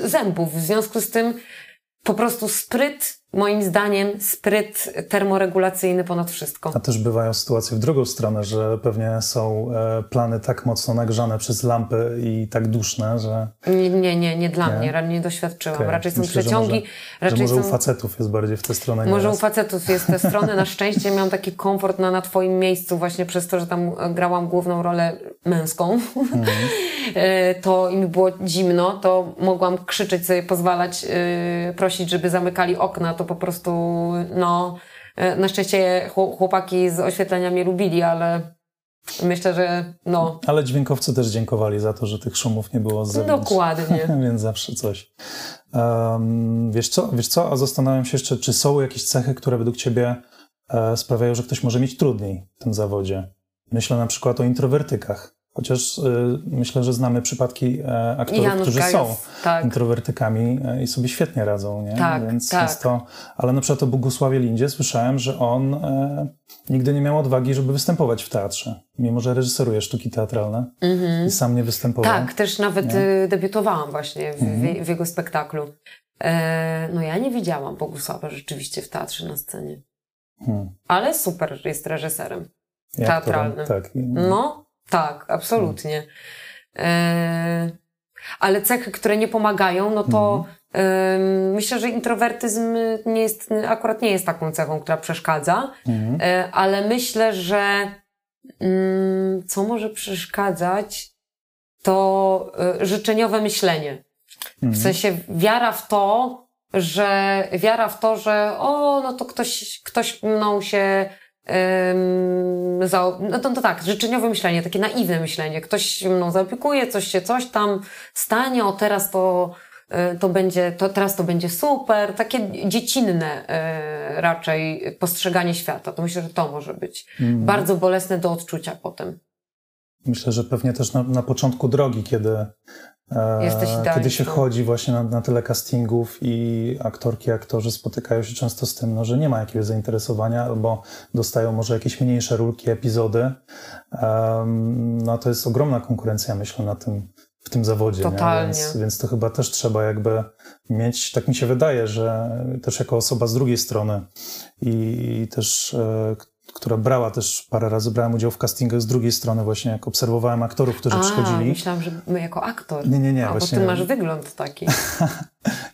zębów. W związku z tym po prostu spryt termoregulacyjny ponad wszystko. A też bywają sytuacje w drugą stronę, że pewnie są plany tak mocno nagrzane przez lampy i tak duszne, że... Nie nie doświadczyłam. Okay. Raczej są przeciągi. Może u facetów jest bardziej w tę stronę. Może u facetów jest w tę stronę. Na szczęście miałam taki komfort na twoim miejscu właśnie przez to, że tam grałam główną rolę męską. To im było zimno, to mogłam krzyczeć sobie, pozwalać, prosić, żeby zamykali okna, to po prostu, na szczęście chłopaki z oświetlenia mnie lubili, ale myślę, że Ale dźwiękowcy też dziękowali za to, że tych szumów nie było z zewnątrz. Dokładnie. Więc zawsze coś. Wiesz co? A zastanawiam się jeszcze, czy są jakieś cechy, które według ciebie sprawiają, że ktoś może mieć trudniej w tym zawodzie. Myślę na przykład o introwertykach. Chociaż myślę, że znamy przypadki aktorów, którzy są introwertykami i sobie świetnie radzą, nie? Ale na przykład o Bogusławie Lindzie słyszałem, że on nigdy nie miał odwagi, żeby występować w teatrze, mimo że reżyseruje sztuki teatralne i sam nie występował. Tak, też nawet debiutowałam właśnie w jego spektaklu. Ja nie widziałam Bogusława rzeczywiście w teatrze na scenie. Ale super jest reżyserem teatralnym. Tak, absolutnie. Ale cechy, które nie pomagają, to myślę, że introwertyzm nie jest taką cechą, która przeszkadza, ale myślę, że co może przeszkadzać, to życzeniowe myślenie. W sensie wiara w to, że ktoś mną się to tak, życzeniowe myślenie, takie naiwne myślenie. Ktoś się mną zaopiekuje, coś się coś tam stanie, o teraz to będzie super. Takie dziecinne raczej postrzeganie świata. To myślę, że to może być bardzo bolesne do odczucia potem. Myślę, że pewnie też na początku drogi, kiedy się chodzi właśnie na tyle castingów i aktorki, aktorzy spotykają się często z tym, no, że nie ma jakiegoś zainteresowania albo dostają może jakieś mniejsze rulki, epizody. No to jest ogromna konkurencja, myślę, w tym zawodzie. Totalnie. Więc to chyba też trzeba jakby mieć, tak mi się wydaje, że też jako osoba z drugiej strony i też która parę razy brałem udział w castingach z drugiej strony właśnie, jak obserwowałem aktorów, którzy przychodzili. Myślałam, że my jako aktor. Nie. Właśnie... bo ty masz wygląd taki.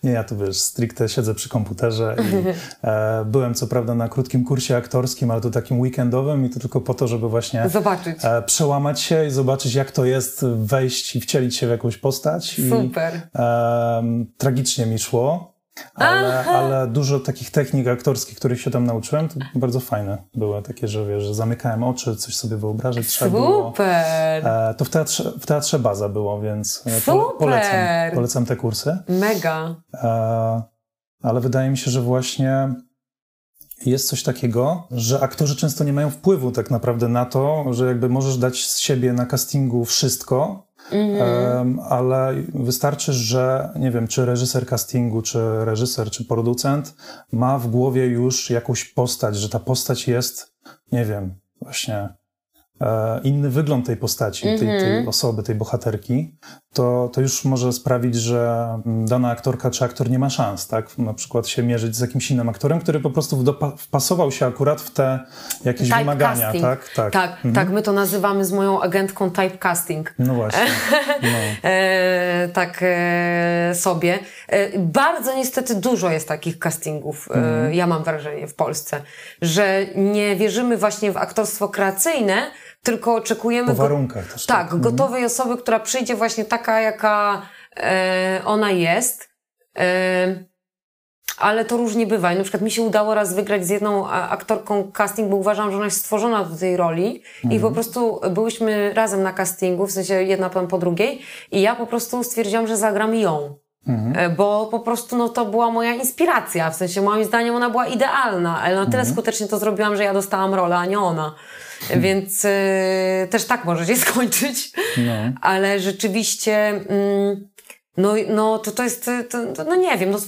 Nie, ja tu stricte siedzę przy komputerze i byłem co prawda na krótkim kursie aktorskim, ale to takim weekendowym i to tylko po to, żeby właśnie zobaczyć. Przełamać się i zobaczyć, jak to jest wejść i wcielić się w jakąś postać. Super. Tragicznie mi szło. Ale dużo takich technik aktorskich, których się tam nauczyłem, to bardzo fajne były takie, że że zamykałem oczy, coś sobie wyobrażać trzeba było. Super! To w teatrze Baza było, więc polecam te kursy. Mega! Ale wydaje mi się, że właśnie jest coś takiego, że aktorzy często nie mają wpływu tak naprawdę na to, że jakby możesz dać z siebie na castingu wszystko, ale wystarczy, że nie wiem, czy reżyser castingu, czy reżyser, czy producent ma w głowie już jakąś postać, że ta postać jest, nie wiem, właśnie inny wygląd tej postaci, tej osoby, tej bohaterki, to już może sprawić, że dana aktorka czy aktor nie ma szans, tak? Na przykład się mierzyć z jakimś innym aktorem, który po prostu wpasował się akurat w te jakieś wymagania, tak? Tak, my to nazywamy z moją agentką typecasting. No właśnie. Sobie. Bardzo niestety dużo jest takich castingów, ja mam wrażenie, w Polsce, że nie wierzymy właśnie w aktorstwo kreacyjne, tylko oczekujemy... Po warunkach też. Tak, gotowej osoby, która przyjdzie właśnie taka, jaka ona jest. Ale to różnie bywa. I na przykład mi się udało raz wygrać z jedną aktorką casting, bo uważam, że ona jest stworzona do tej roli. I po prostu byłyśmy razem na castingu, w sensie jedna po drugiej. I ja po prostu stwierdziłam, że zagram ją. Bo po prostu to była moja inspiracja. W sensie moim zdaniem ona była idealna. Ale na tyle skutecznie to zrobiłam, że ja dostałam rolę, a nie ona. Więc też tak może się skończyć. No. Ale rzeczywiście...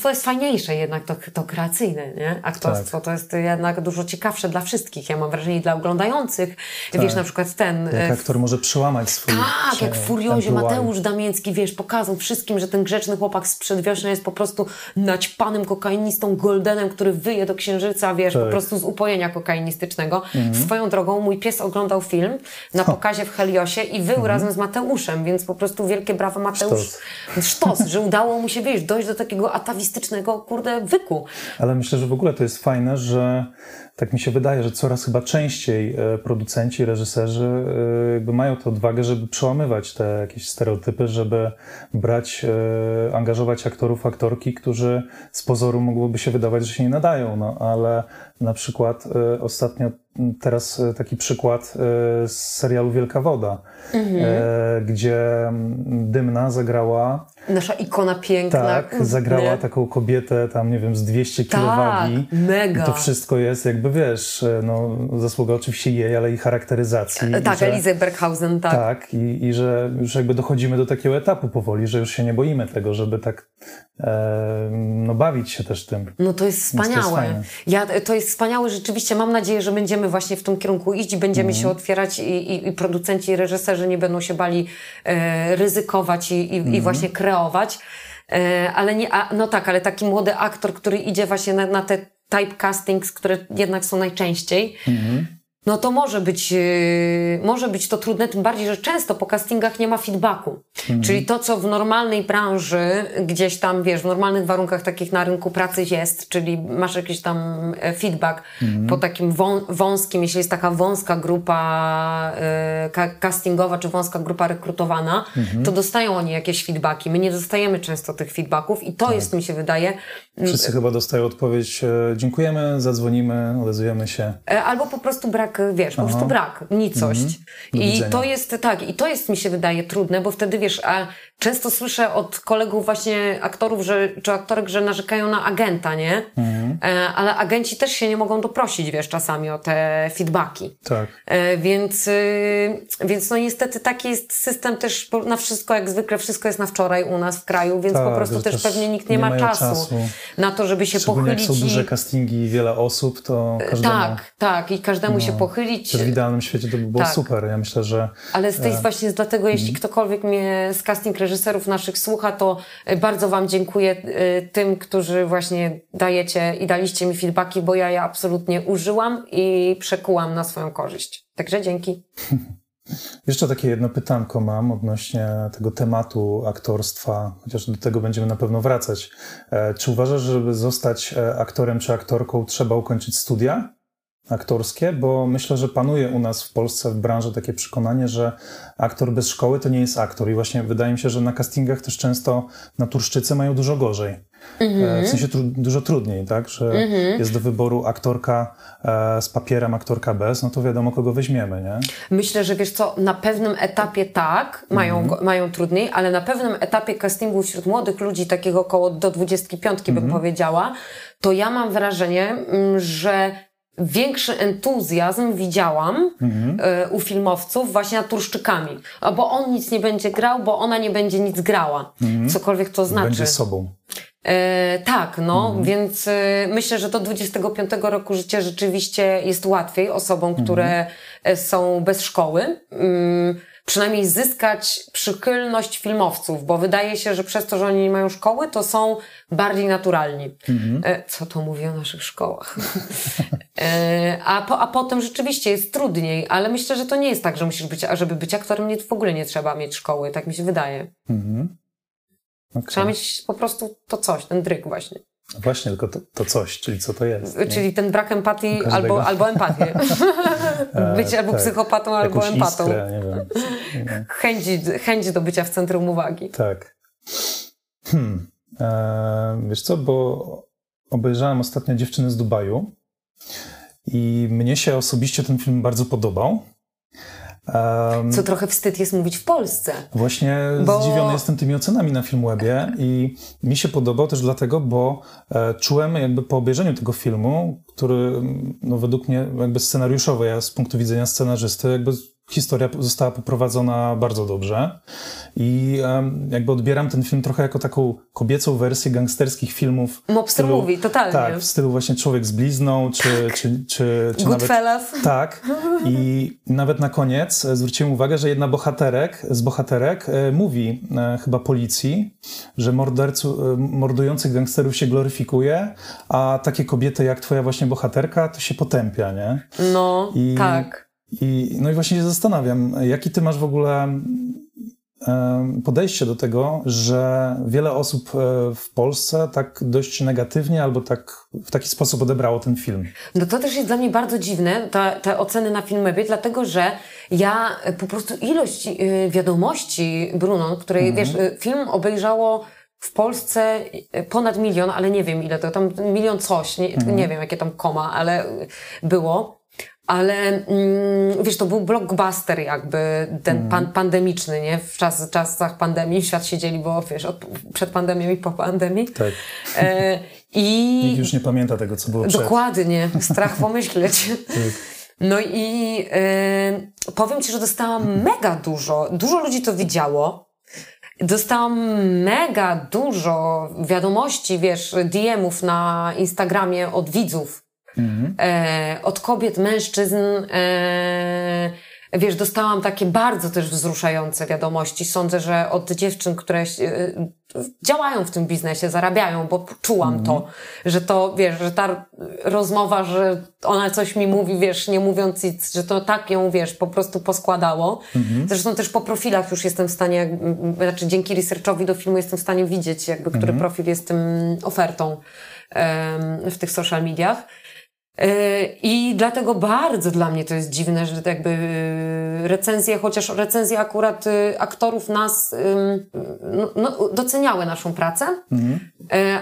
to jest fajniejsze jednak to kreacyjne, nie? Aktorstwo, tak. To jest jednak dużo ciekawsze dla wszystkich, ja mam wrażenie, dla oglądających. Tak. Wiesz, na przykład jak aktor może przełamać swój... Tak, jak w Furiozie Mateusz Damięcki, pokazał wszystkim, że ten grzeczny chłopak z Przedwiośnia jest po prostu naćpanym kokainistą Goldenem, który wyje do księżyca, po prostu z upojenia kokainistycznego. Swoją drogą mój pies oglądał film na pokazie w Heliosie i wył razem z Mateuszem, więc po prostu wielkie brawa Mateusz. Sztos, że udało mu się, dojść do takiego atawistycznego, wyku. Ale myślę, że w ogóle to jest fajne, że tak mi się wydaje, że coraz chyba częściej producenci, reżyserzy jakby mają tę odwagę, żeby przełamywać te jakieś stereotypy, żeby angażować aktorów, aktorki, którzy z pozoru mogłoby się wydawać, że się nie nadają, ale na przykład ostatnio teraz taki przykład z serialu Wielka Woda, gdzie Dymna zagrała... Nasza ikona piękna. Tak, zagrała taką kobietę tam, nie wiem, z 200 kg wagi. Mega. To wszystko jest jakby, zasługa oczywiście jej, ale i charakteryzacji. Tak, Elizę Berghausen, tak. Tak, i że już jakby dochodzimy do takiego etapu powoli, że już się nie boimy tego, żeby tak bawić się też tym. No to jest wspaniałe. To jest wspaniałe rzeczywiście. Mam nadzieję, że będziemy właśnie w tym kierunku iść, będziemy się otwierać i producenci i reżyserzy nie będą się bali ryzykować i właśnie kreować. Ale nie, ale taki młody aktor, który idzie właśnie na te typecastings, które jednak są najczęściej, no to może być to trudne, tym bardziej, że często po castingach nie ma feedbacku. Mhm. Czyli to, co w normalnej branży, gdzieś tam, wiesz, w normalnych warunkach takich na rynku pracy jest, czyli masz jakiś tam feedback po takim wąskim, jeśli jest taka wąska grupa castingowa, czy wąska grupa rekrutowana, to dostają oni jakieś feedbacki. My nie dostajemy często tych feedbacków i to jest, mi się wydaje... Wszyscy chyba dostają odpowiedź, dziękujemy, zadzwonimy, odezujemy się. Albo po prostu brak, wiesz, po prostu brak, nicość. I to jest, tak, i to jest, mi się wydaje, trudne, bo wtedy, wiesz, a często słyszę od kolegów właśnie aktorów, że, czy aktorek, że narzekają na agenta, nie? Ale agenci też się nie mogą doprosić, wiesz, czasami o te feedbacki. Tak. Więc no niestety taki jest system też na wszystko, jak zwykle, wszystko jest na wczoraj u nas w kraju, więc tak, po prostu też pewnie nikt nie ma czasu na to, żeby się pochylić. Jak są duże castingi i wiele osób, to każdemu... Tak, tak, i każdemu się pochylić. W idealnym świecie to by było super, ja myślę, że... Ale właśnie dlatego, jeśli ktokolwiek mnie z casting reżyserów naszych słucha, to bardzo wam dziękuję tym, którzy właśnie dajecie i daliście mi feedbacki, bo ja je absolutnie użyłam i przekułam na swoją korzyść. Także dzięki. Jeszcze takie jedno pytanko mam odnośnie tego tematu aktorstwa, chociaż do tego będziemy na pewno wracać. Czy uważasz, że żeby zostać aktorem czy aktorką, trzeba ukończyć studia aktorskie? Bo myślę, że panuje u nas w Polsce w branży takie przekonanie, że aktor bez szkoły to nie jest aktor. I właśnie wydaje mi się, że na castingach też często naturszczycy mają dużo gorzej. W sensie dużo trudniej, tak? Że jest do wyboru aktorka z papierem, aktorka bez, no to wiadomo, kogo weźmiemy, nie? Myślę, że wiesz co, na pewnym etapie tak, mają trudniej, ale na pewnym etapie castingu wśród młodych ludzi, takiego około do 25 bym powiedziała, to ja mam wrażenie, że większy entuzjazm widziałam u filmowców właśnie naturszczykami. Bo on nic nie będzie grał, bo ona nie będzie nic grała. Cokolwiek to znaczy. Będzie sobą. Tak, no, więc myślę, że do 25 roku życia rzeczywiście jest łatwiej osobom, które są bez szkoły, przynajmniej zyskać przychylność filmowców, bo wydaje się, że przez to, że oni nie mają szkoły, to są bardziej naturalni. Co to mówi o naszych szkołach? A potem rzeczywiście jest trudniej, ale myślę, że to nie jest tak, że musisz być, a żeby być aktorem w ogóle nie trzeba mieć szkoły, tak mi się wydaje. Trzeba mieć po prostu to coś, ten dryk właśnie. No właśnie, tylko to coś, czyli co to jest? Czyli ten brak empatii albo empatię. Być albo psychopatą, albo empatą. Iskrę, nie wiem. Chęć do bycia w centrum uwagi. Tak. Wiesz co, bo obejrzałem ostatnio Dziewczyny z Dubaju i mnie się osobiście ten film bardzo podobał. Co trochę wstyd jest mówić w Polsce. Właśnie zdziwiony jestem tymi ocenami na Filmwebie i mi się podobał też dlatego, bo czułem jakby po obejrzeniu tego filmu, który no według mnie jakby scenariuszowo, ja z punktu widzenia scenarzysty, jakby historia została poprowadzona bardzo dobrze i jakby odbieram ten film trochę jako taką kobiecą wersję gangsterskich filmów. Mobster movie, totalnie. Tak, w stylu właśnie Człowiek z blizną, czy Goodfellas. Tak. I nawet na koniec zwróciłem uwagę, że jedna z bohaterek mówi chyba policji, że mordujących gangsterów się gloryfikuje, a takie kobiety jak twoja właśnie bohaterka to się potępia, nie? No, tak. No i właśnie się zastanawiam, jaki ty masz w ogóle podejście do tego, że wiele osób w Polsce tak dość negatywnie albo tak w taki sposób odebrało ten film. No to też jest dla mnie bardzo dziwne, te oceny na Filmwebie, dlatego że ja po prostu ilość wiadomości, Brunon, której wiesz, film obejrzało w Polsce ponad 1 milion, ale nie wiem ile to, tam 1 milion coś, nie wiem jakie tam koma, ale było. Ale wiesz, to był blockbuster jakby ten pandemiczny, nie? W czasach pandemii świat się dzieli, bo wiesz, przed pandemią i po pandemii. Tak. Nikt już nie pamięta tego, co było przed. Dokładnie, strach pomyśleć. No i powiem ci, że dostałam mega dużo ludzi to widziało. Dostałam mega dużo wiadomości, wiesz, DM-ów na Instagramie od widzów. Od kobiet, mężczyzn, Wiesz, dostałam takie bardzo też wzruszające wiadomości. Sądzę, że od dziewczyn, które działają w tym biznesie, zarabiają, bo czułam to, że to, wiesz, że ta rozmowa, że ona coś mi mówi, wiesz, nie mówiąc nic, że to tak ją, wiesz, po prostu poskładało. Zresztą też po profilach już jestem w stanie, znaczy dzięki researchowi do filmu jestem w stanie widzieć, jakby, który profil jest tym ofertą w tych social mediach. I dlatego bardzo dla mnie to jest dziwne, że jakby recenzje, chociaż recenzje akurat aktorów nas no, doceniały naszą pracę,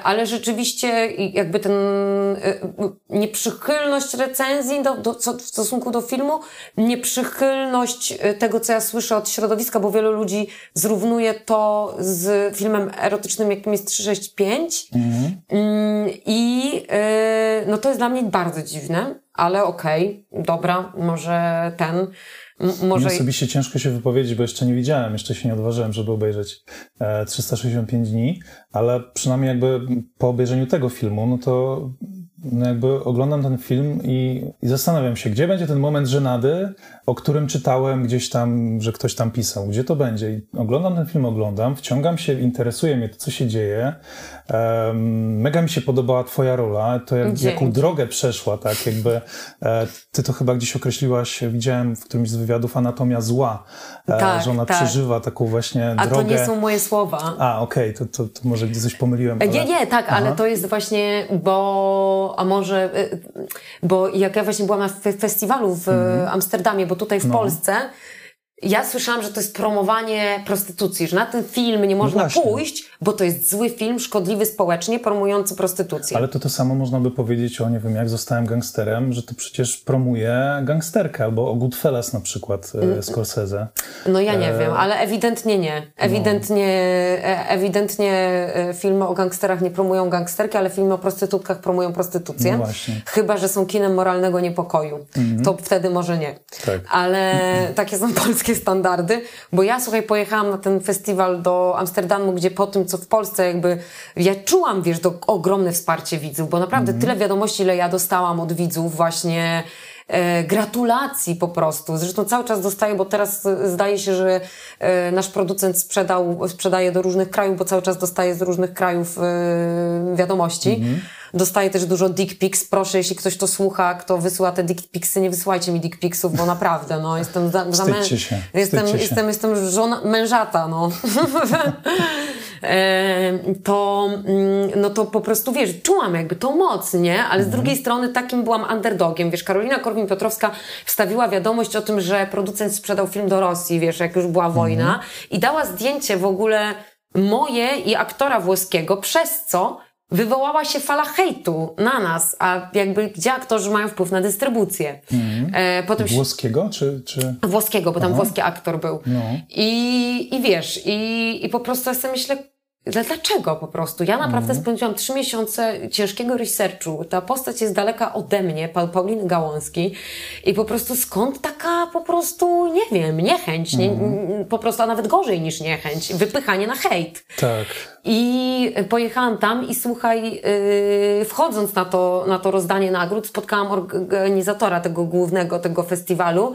ale rzeczywiście jakby ten nieprzychylność recenzji w stosunku do filmu, nieprzychylność tego, co ja słyszę od środowiska, bo wielu ludzi zrównuje to z filmem erotycznym, jakim jest 365 i no to jest dla mnie bardzo dziwne, ale okej, dobra, może ten... Może... Mi osobiście ciężko się wypowiedzieć, bo jeszcze nie widziałem, jeszcze się nie odważyłem, żeby obejrzeć 365 dni, ale przynajmniej jakby po obejrzeniu tego filmu, no to jakby oglądam ten film i zastanawiam się, gdzie będzie ten moment żenady, o którym czytałem gdzieś tam, że ktoś tam pisał, gdzie to będzie. I oglądam ten film, wciągam się, interesuje mnie to, co się dzieje. Mega mi się podobała twoja rola, to jaką drogę przeszła, tak jakby ty to chyba gdzieś określiłaś, widziałem w którymś z wywiadów, anatomia zła, że ona przeżywa taką właśnie drogę. A to nie są moje słowa. A, okej, to może gdzieś coś pomyliłem. Ale... Nie, tak, ale to jest właśnie, bo jak ja właśnie byłam na festiwalu w Amsterdamie, bo tutaj w Polsce, ja słyszałam, że to jest promowanie prostytucji, że na ten film nie można pójść, bo to jest zły film, szkodliwy społecznie, promujący prostytucję. Ale to samo można by powiedzieć o, nie wiem, jak zostałem gangsterem, że to przecież promuje gangsterkę, albo o Goodfellas na przykład Scorsese. No ja nie wiem, ale ewidentnie nie. Ewidentnie filmy o gangsterach nie promują gangsterki, ale filmy o prostytutkach promują prostytucję. No właśnie. Chyba że są kinem moralnego niepokoju. To wtedy może nie. Tak. Ale takie są polskie standardy, bo ja, słuchaj, pojechałam na ten festiwal do Amsterdamu, gdzie po tym, co w Polsce jakby, ja czułam, wiesz, ogromne wsparcie widzów, bo naprawdę tyle wiadomości, ile ja dostałam od widzów właśnie gratulacji po prostu. Zresztą cały czas dostaję, bo teraz zdaje się, że nasz producent sprzedaje do różnych krajów, bo cały czas dostaję z różnych krajów wiadomości. Dostaję też dużo dick pics. Proszę, jeśli ktoś to słucha, kto wysyła te dick picsy, nie wysyłajcie mi dick picsów, bo naprawdę, no, jestem Jestem żona mężata, no. To po prostu, wiesz, czułam jakby tą moc, nie? Ale z drugiej strony takim byłam underdogiem, wiesz, Karolina Korwin-Piotrowska wstawiła wiadomość o tym, że producent sprzedał film do Rosji, wiesz, jak już była wojna, i dała zdjęcie w ogóle moje i aktora włoskiego, przez co wywołała się fala hejtu na nas, a jakby gdzie aktorzy mają wpływ na dystrybucję. Potem włoskiego? Czy... Włoskiego, bo tam włoski aktor był. No. I wiesz, i po prostu ja sobie myślę, dlaczego po prostu? Ja naprawdę spędziłam 3 miesiące ciężkiego researchu. Ta postać jest daleka ode mnie, Pauliny Gałązki, i po prostu skąd taka po prostu, nie wiem, niechęć, po prostu, a nawet gorzej niż niechęć, wypychanie na hejt. Tak. I pojechałam tam i słuchaj, wchodząc na to rozdanie nagród, spotkałam organizatora tego głównego, tego festiwalu.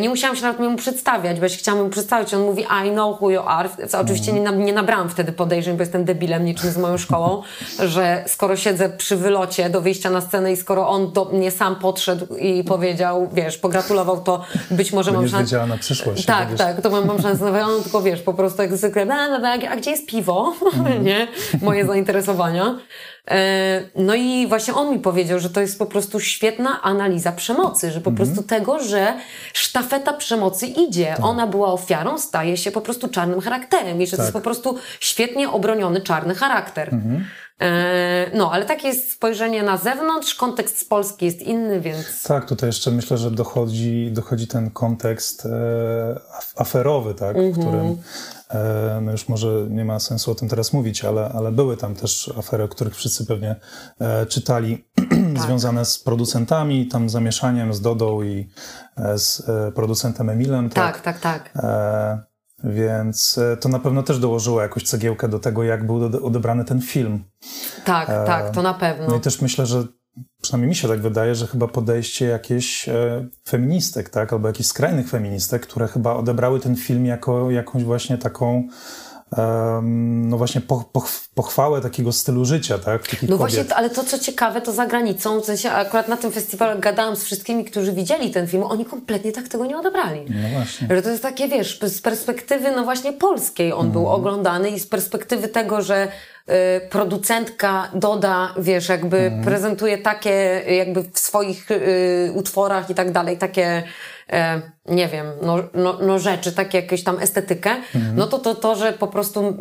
Nie musiałam się nawet mu przedstawiać, bo jeśli chciałam mu przedstawić, on mówi I know who you are. Oczywiście nie nabrałam wtedy podejrzeń, bo jestem debilem niczym z moją szkołą, że skoro siedzę przy wylocie do wyjścia na scenę i skoro on do mnie sam podszedł i powiedział, wiesz, pogratulował, to być może mam szansę... wiedziała na przyszłość. Tak, tak, to mam szansę na wygraną, tylko wiesz, po prostu jak zwykle, a gdzie jest piwo? Nie? Moje zainteresowania. No i właśnie on mi powiedział, że to jest po prostu świetna analiza przemocy, że po prostu tego, że sztafeta przemocy idzie. Tak. Ona była ofiarą, staje się po prostu czarnym charakterem i że to jest po prostu świetnie obroniony czarny charakter. No, ale takie jest spojrzenie na zewnątrz, kontekst z Polski jest inny, więc... Tak, tutaj jeszcze myślę, że dochodzi ten kontekst aferowy, tak, w którym... No już może nie ma sensu o tym teraz mówić, ale były tam też afery, o których wszyscy pewnie czytali, związane z producentami, tam zamieszaniem z Dodą i z producentem Emilem. Tak. Więc to na pewno też dołożyło jakąś cegiełkę do tego, jak był odebrany ten film. Tak, to na pewno. No i też myślę, że przynajmniej mi się tak wydaje, że chyba podejście jakichś feministek, tak? Albo jakichś skrajnych feministek, które chyba odebrały ten film jako jakąś właśnie taką no właśnie pochwałę takiego stylu życia, tak? Takich no kobiet. Właśnie, ale to co ciekawe, to za granicą, w sensie akurat na tym festiwalu gadałam z wszystkimi, którzy widzieli ten film, oni kompletnie tak tego nie odebrali. No właśnie. Że to jest takie, wiesz, z perspektywy no właśnie polskiej on był oglądany i z perspektywy tego, że producentka Doda, wiesz, jakby prezentuje takie jakby w swoich utworach i tak dalej, takie nie wiem, no rzeczy, takie jakieś tam estetykę, no to, że po prostu...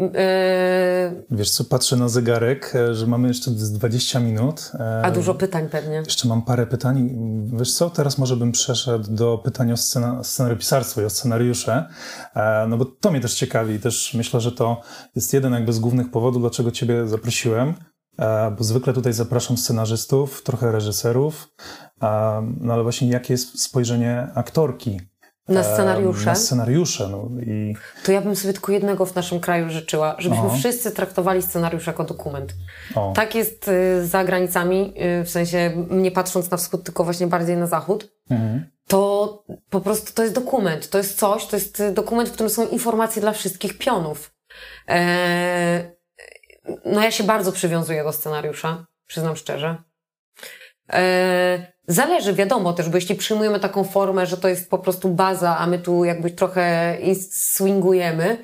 Wiesz co, patrzę na zegarek, że mamy jeszcze 20 minut. A dużo pytań pewnie. Jeszcze mam parę pytań. Wiesz co, teraz może bym przeszedł do pytań o scenariopisarstwo i o scenariusze, no bo to mnie też ciekawi. Też myślę, że to jest jeden jakby z głównych powodów, dlaczego ciebie zaprosiłem, bo zwykle tutaj zapraszam scenarzystów, trochę reżyserów, no ale właśnie jakie jest spojrzenie aktorki na scenariusze? Na scenariusze no i... To ja bym sobie tylko jednego w naszym kraju życzyła, żebyśmy wszyscy traktowali scenariusz jako dokument. O. Tak jest za granicami, w sensie nie patrząc na wschód, tylko właśnie bardziej na zachód. To po prostu to jest dokument, to jest coś, to jest dokument, w którym są informacje dla wszystkich pionów. No ja się bardzo przywiązuję do scenariusza, przyznam szczerze. Zależy, wiadomo też, bo jeśli przyjmujemy taką formę, że to jest po prostu baza, a my tu jakby trochę swingujemy,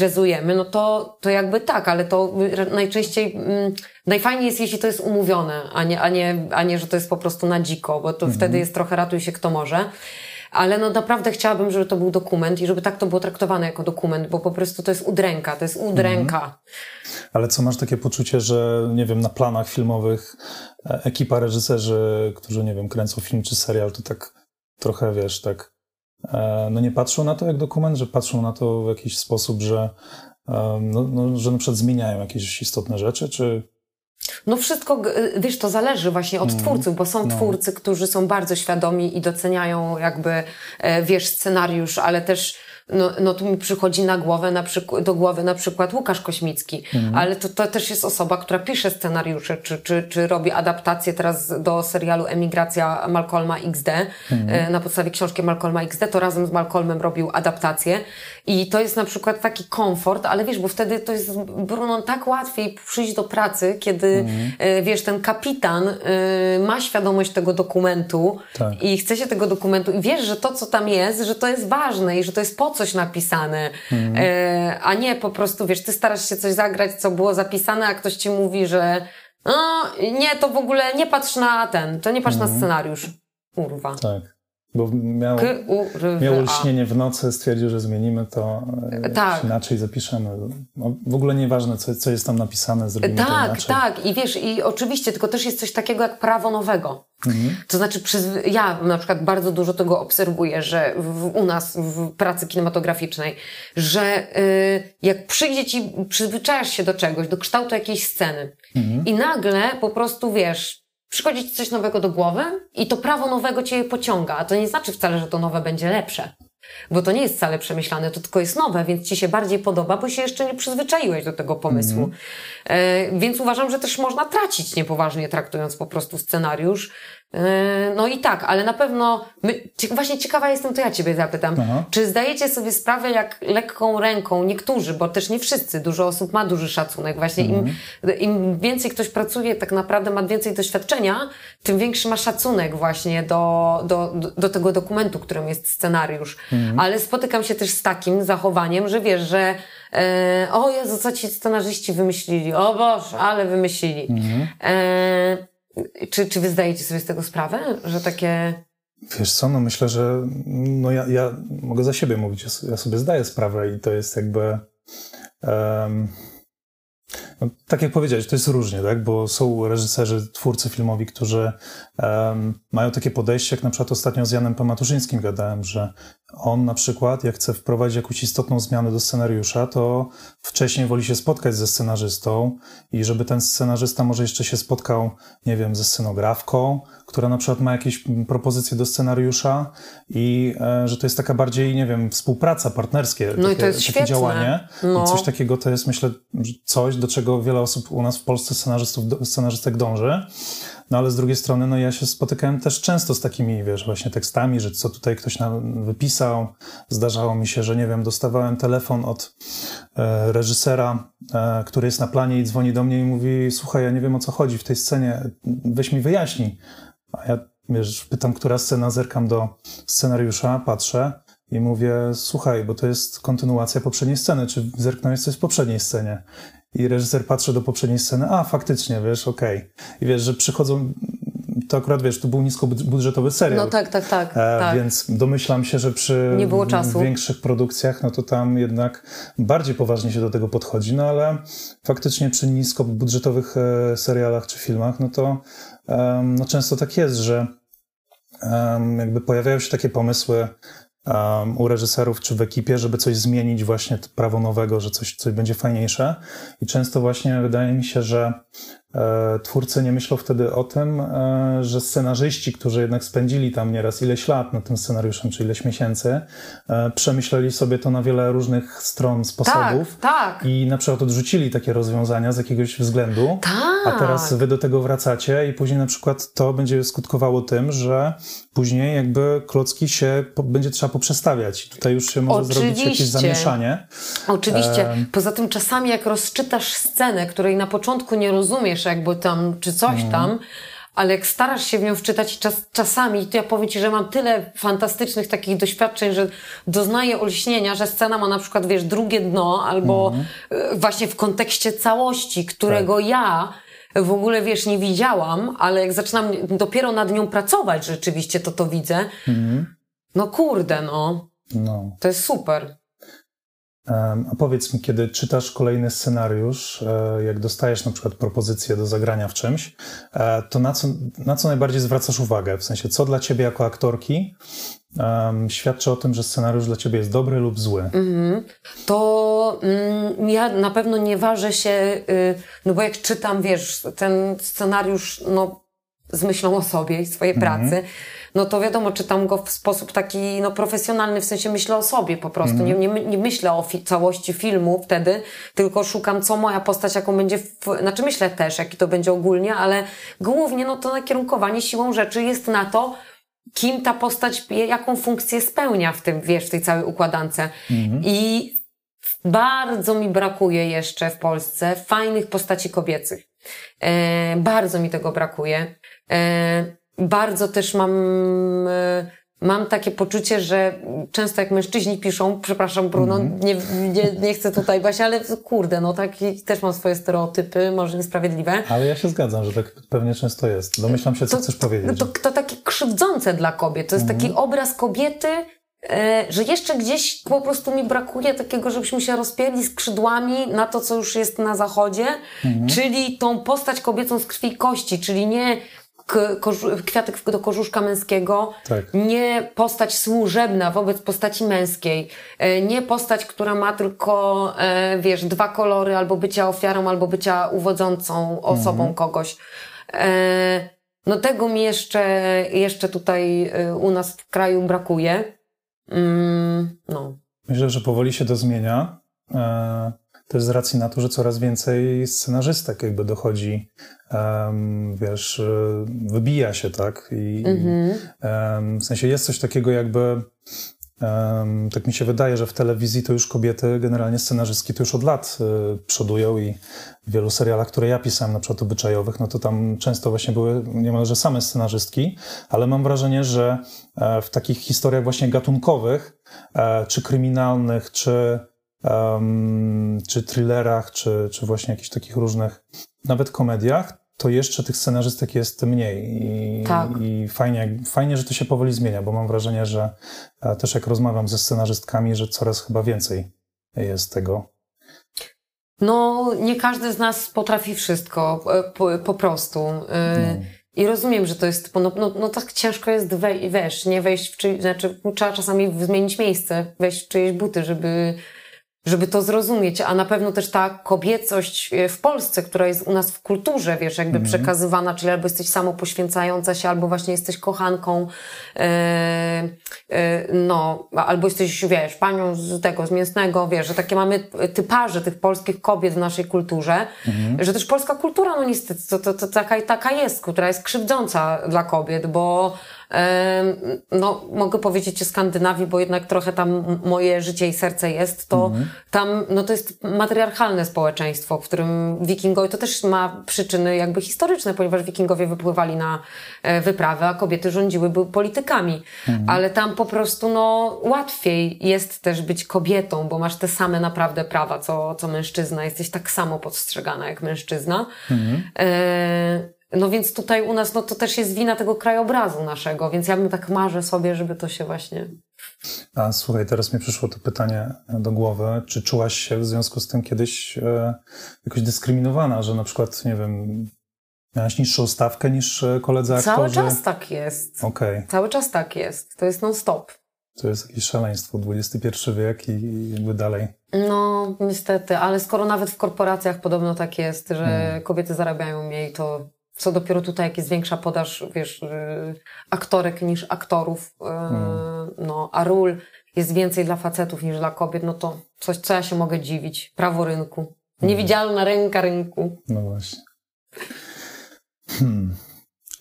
jazzujemy, no to jakby tak, ale to najczęściej, najfajniej jest, jeśli to jest umówione, a nie, że to jest po prostu na dziko, bo to wtedy jest trochę ratuj się kto może. Ale no naprawdę chciałabym, żeby to był dokument i żeby tak to było traktowane jako dokument, bo po prostu to jest udręka, to jest udręka. Ale co, masz takie poczucie, że nie wiem, na planach filmowych ekipa reżyserzy, którzy nie wiem, kręcą film czy serial, to tak trochę, wiesz, tak no nie patrzą na to jak dokument, że patrzą na to w jakiś sposób, że że na przykład zmieniają jakieś istotne rzeczy, czy... No wszystko, wiesz, to zależy właśnie od twórców, bo są twórcy, którzy są bardzo świadomi i doceniają jakby, wiesz, scenariusz, ale też, no tu mi przychodzi na głowę, na przykład Łukasz Kośmicki, ale to też jest osoba, która pisze scenariusze, czy robi adaptację teraz do serialu Emigracja Malcolma XD, na podstawie książki Malcolma XD, to razem z Malcolmem robił adaptację i to jest na przykład taki komfort, ale wiesz, bo wtedy to jest, Brunon, tak łatwiej przyjść do pracy, kiedy wiesz, ten kapitan ma świadomość tego dokumentu i chce się tego dokumentu i wiesz, że to, co tam jest, że to jest ważne i że to jest po coś napisane, a nie po prostu, wiesz, ty starasz się coś zagrać, co było zapisane, a ktoś ci mówi, że no, nie, to w ogóle nie patrz na na scenariusz. Kurwa. Tak, bo miał lśnienie w nocy, stwierdził, że zmienimy to, inaczej zapiszemy. No, w ogóle nieważne, co jest tam napisane, zrobimy to inaczej. Tak, i wiesz, i oczywiście, tylko też jest coś takiego jak prawo nowego. To znaczy, ja na przykład bardzo dużo tego obserwuję, że u nas w pracy kinematograficznej, że jak przyjdzie ci, przyzwyczajasz się do czegoś, do kształtu jakiejś sceny i nagle po prostu, wiesz, przychodzi ci coś nowego do głowy i to prawo nowego cię je pociąga, a to nie znaczy wcale, że to nowe będzie lepsze, bo to nie jest wcale przemyślane, to tylko jest nowe, więc ci się bardziej podoba, bo się jeszcze nie przyzwyczaiłeś do tego pomysłu. Więc uważam, że też można tracić niepoważnie, traktując po prostu scenariusz. No i tak, ale na pewno właśnie ciekawa jestem, to ja ciebie zapytam. Czy zdajecie sobie sprawę, jak lekką ręką niektórzy, bo też nie wszyscy, dużo osób ma duży szacunek. Właśnie im więcej ktoś pracuje, tak naprawdę ma więcej doświadczenia, tym większy ma szacunek właśnie do tego dokumentu, którym jest scenariusz. Ale spotykam się też z takim zachowaniem, że wiesz, że o Jezu, co ci scenarzyści wymyślili, o Boże, ale wymyślili. Czy wy zdajecie sobie z tego sprawę, że takie... Wiesz co, no myślę, że ja mogę za siebie mówić, ja sobie zdaję sprawę i to jest jakby... no, tak jak powiedziałeś, to jest różnie, tak? Bo są reżyserzy, twórcy filmowi, którzy mają takie podejście, jak na przykład ostatnio z Janem Pamatuszyńskim gadałem, że on na przykład, jak chce wprowadzić jakąś istotną zmianę do scenariusza, to wcześniej woli się spotkać ze scenarzystą i żeby ten scenarzysta może jeszcze się spotkał, nie wiem, ze scenografką, która na przykład ma jakieś propozycje do scenariusza i że to jest taka bardziej, nie wiem, współpraca, partnerskie, no takie, i to jest takie świetne działanie. No. I coś takiego to jest, myślę, coś, do czego wiele osób u nas w Polsce, scenarzystek dąży. No ale z drugiej strony, no ja się spotykałem też często z takimi, wiesz, właśnie tekstami, że co tutaj ktoś nam wypisał. Zdarzało mi się, że nie wiem, dostawałem telefon od reżysera, który jest na planie i dzwoni do mnie i mówi: słuchaj, ja nie wiem, o co chodzi w tej scenie, weź mi wyjaśnij. A ja, wiesz, pytam, która scena, zerkam do scenariusza, patrzę i mówię: słuchaj, bo to jest kontynuacja poprzedniej sceny, czy zerknąłeś coś w poprzedniej scenie? I reżyser patrzy do poprzedniej sceny, a faktycznie, wiesz, okej. I wiesz, że przychodzą, to akurat, wiesz, tu był niskobudżetowy serial. No tak. Więc domyślam się, że przy większych produkcjach, no to tam jednak bardziej poważnie się do tego podchodzi, no ale faktycznie przy niskobudżetowych serialach czy filmach, no to no często tak jest, że jakby pojawiają się takie pomysły u reżyserów czy w ekipie, żeby coś zmienić, właśnie prawo nowego, że coś będzie fajniejsze. I często właśnie wydaje mi się, że twórcy nie myślą wtedy o tym, że scenarzyści, którzy jednak spędzili tam nieraz ileś lat nad tym scenariuszem, czy ileś miesięcy, przemyśleli sobie to na wiele różnych stron, sposobów. Tak. I na przykład odrzucili takie rozwiązania z jakiegoś względu. Tak. A teraz wy do tego wracacie i później na przykład to będzie skutkowało tym, że później jakby klocki się będzie trzeba poprzestawiać. Tutaj już się może zrobić jakieś zamieszanie. Oczywiście. Poza tym czasami jak rozczytasz scenę, której na początku nie rozumiesz jakby tam, czy coś tam, ale jak starasz się w nią wczytać czasami, to ja powiem Ci, że mam tyle fantastycznych takich doświadczeń, że doznaję olśnienia, że scena ma na przykład, wiesz, drugie dno, albo właśnie w kontekście całości, którego ja w ogóle, wiesz, nie widziałam, ale jak zaczynam dopiero nad nią pracować rzeczywiście, to widzę. No kurde, no. To jest super. A powiedz mi, kiedy czytasz kolejny scenariusz, jak dostajesz na przykład propozycję do zagrania w czymś, to na co najbardziej zwracasz uwagę? W sensie, co dla ciebie jako aktorki świadczy o tym, że scenariusz dla ciebie jest dobry lub zły? To ja na pewno nie ważę się, no bo jak czytam, wiesz, ten scenariusz, no z myślą o sobie i swojej pracy, no to wiadomo, czytam go w sposób taki no profesjonalny, w sensie myślę o sobie po prostu. Nie myślę o całości filmu wtedy, tylko szukam, co moja postać, jaką będzie, znaczy myślę też, jaki to będzie ogólnie, ale głównie no to nakierunkowanie siłą rzeczy jest na to, kim ta postać, jaką funkcję spełnia w tym, wiesz, w tej całej układance. I bardzo mi brakuje jeszcze w Polsce fajnych postaci kobiecych. Bardzo mi tego brakuje. Bardzo też mam takie poczucie, że często jak mężczyźni piszą, przepraszam Bruno, nie chcę tutaj właśnie, ale kurde, no tak, też mam swoje stereotypy, może niesprawiedliwe. Ale ja się zgadzam, że tak pewnie często jest. Domyślam się, co chcesz powiedzieć. No to takie krzywdzące dla kobiet. To jest taki obraz kobiety, że jeszcze gdzieś po prostu mi brakuje takiego, żebyśmy się rozpięli skrzydłami na to, co już jest na zachodzie, czyli tą postać kobiecą z krwi i kości, czyli nie kwiatek do korzuszka męskiego, nie postać służebna wobec postaci męskiej, nie postać, która ma tylko, wiesz, dwa kolory, albo bycia ofiarą, albo bycia uwodzącą osobą kogoś. No tego mi jeszcze tutaj u nas w kraju brakuje. No. Myślę, że powoli się to zmienia, też z racji na to, że coraz więcej scenarzystek jakby dochodzi, wiesz, wybija się, tak? I, w sensie jest coś takiego jakby, tak mi się wydaje, że w telewizji to już kobiety, generalnie scenarzystki, to już od lat przodują i w wielu serialach, które ja pisałem, na przykład obyczajowych, no to tam często właśnie były niemalże same scenarzystki, ale mam wrażenie, że w takich historiach właśnie gatunkowych, czy kryminalnych, czy thrillerach, czy właśnie jakichś takich różnych, nawet komediach, to jeszcze tych scenarzystek jest mniej. I fajnie, że to się powoli zmienia, bo mam wrażenie, że też jak rozmawiam ze scenarzystkami, że coraz chyba więcej jest tego. No, nie każdy z nas potrafi wszystko, po prostu. I rozumiem, że to jest, no tak ciężko jest wejść w czyjeś, znaczy trzeba czasami zmienić miejsce, wejść w czyjeś buty, żeby żeby to zrozumieć, a na pewno też ta kobiecość w Polsce, która jest u nas w kulturze, wiesz, jakby przekazywana, czyli albo jesteś samopoświęcająca się, albo właśnie jesteś kochanką, no, albo jesteś, wiesz, panią z mięsnego, wiesz, że takie mamy typarze tych polskich kobiet w naszej kulturze, że też polska kultura, no niestety, to taka jest, która jest krzywdząca dla kobiet, bo no, mogę powiedzieć o Skandynawii, bo jednak trochę tam moje życie i serce jest, to tam, no to jest matriarchalne społeczeństwo, w którym wikingowie, to też ma przyczyny jakby historyczne, ponieważ wikingowie wypływali na wyprawy, a kobiety rządziły, były politykami, ale tam po prostu, no, łatwiej jest też być kobietą, bo masz te same naprawdę prawa, co mężczyzna, jesteś tak samo postrzegana jak mężczyzna. No więc tutaj u nas, no to też jest wina tego krajobrazu naszego, więc ja bym tak marzę sobie, żeby to się właśnie... A słuchaj, teraz mi przyszło to pytanie do głowy, czy czułaś się w związku z tym kiedyś jakoś dyskryminowana, że na przykład, nie wiem, miałaś niższą stawkę niż koledzy aktorzy? Cały czas tak jest. Okej. Cały czas tak jest. To jest non stop. To jest jakieś szaleństwo, XXI wiek i jakby dalej. No, niestety, ale skoro nawet w korporacjach podobno tak jest, że kobiety zarabiają mniej, to... Co dopiero tutaj, jak jest większa podaż, wiesz, aktorek niż aktorów, no, a ról jest więcej dla facetów niż dla kobiet, no to coś, co ja się mogę dziwić. Prawo rynku. Niewidzialna ręka rynku. No właśnie.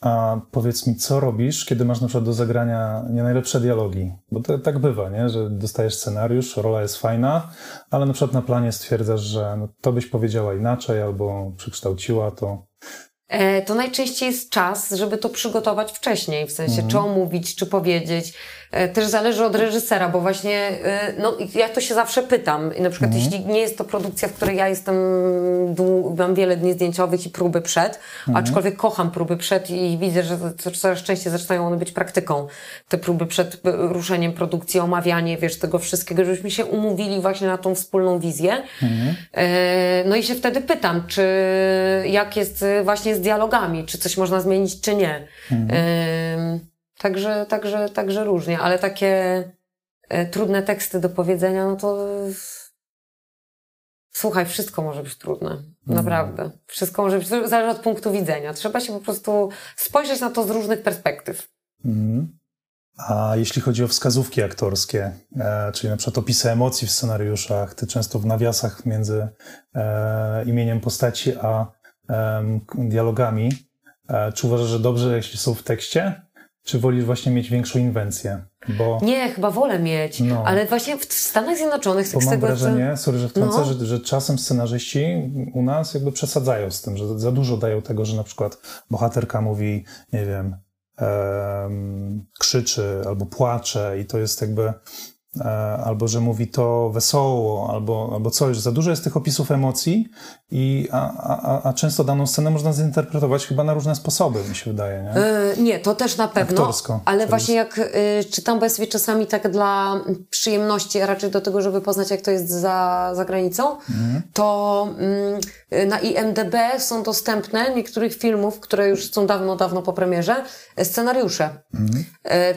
A powiedz mi, co robisz, kiedy masz na przykład do zagrania nie najlepsze dialogi? Bo to tak bywa, nie? Że dostajesz scenariusz, rola jest fajna, ale na przykład na planie stwierdzasz, że no, to byś powiedziała inaczej albo przekształciła to... To najczęściej jest czas, żeby to przygotować wcześniej, w sensie czy omówić, czy powiedzieć. Też zależy od reżysera, bo właśnie no, ja to się zawsze pytam. I na przykład jeśli nie jest to produkcja, w której ja jestem, mam wiele dni zdjęciowych i próby przed, aczkolwiek kocham próby przed i widzę, że to coraz częściej zaczynają one być praktyką. Te próby przed ruszeniem produkcji, omawianie, wiesz, tego wszystkiego, żebyśmy się umówili właśnie na tą wspólną wizję. No i się wtedy pytam, czy jak jest właśnie z dialogami, czy coś można zmienić, czy nie. Także różnie, ale takie trudne teksty do powiedzenia, no to słuchaj, wszystko może być trudne. Naprawdę. Wszystko może być, zależy od punktu widzenia. Trzeba się po prostu spojrzeć na to z różnych perspektyw. A jeśli chodzi o wskazówki aktorskie, czyli na przykład opisy emocji w scenariuszach, ty często w nawiasach między imieniem postaci a dialogami, czy uważasz, że dobrze, jeśli są w tekście? Czy wolisz właśnie mieć większą inwencję? Bo... Nie, chyba wolę mieć, no. Ale właśnie w Stanach Zjednoczonych... Bo mam wrażenie, sorry, że wtrącę, no. że czasem scenarzyści u nas jakby przesadzają z tym, że za dużo dają tego, że na przykład bohaterka mówi, nie wiem, krzyczy albo płacze i to jest jakby... albo że mówi to wesoło, albo coś. Za dużo jest tych opisów emocji, a często daną scenę można zinterpretować chyba na różne sposoby, mi się wydaje. Nie, nie, to też na pewno. Aktorsko, ale właśnie jest... jak czytam, bo ja sobie czasami tak dla przyjemności, a raczej do tego, żeby poznać, jak to jest za granicą, to na IMDb są dostępne niektórych filmów, które już są dawno po premierze, scenariusze.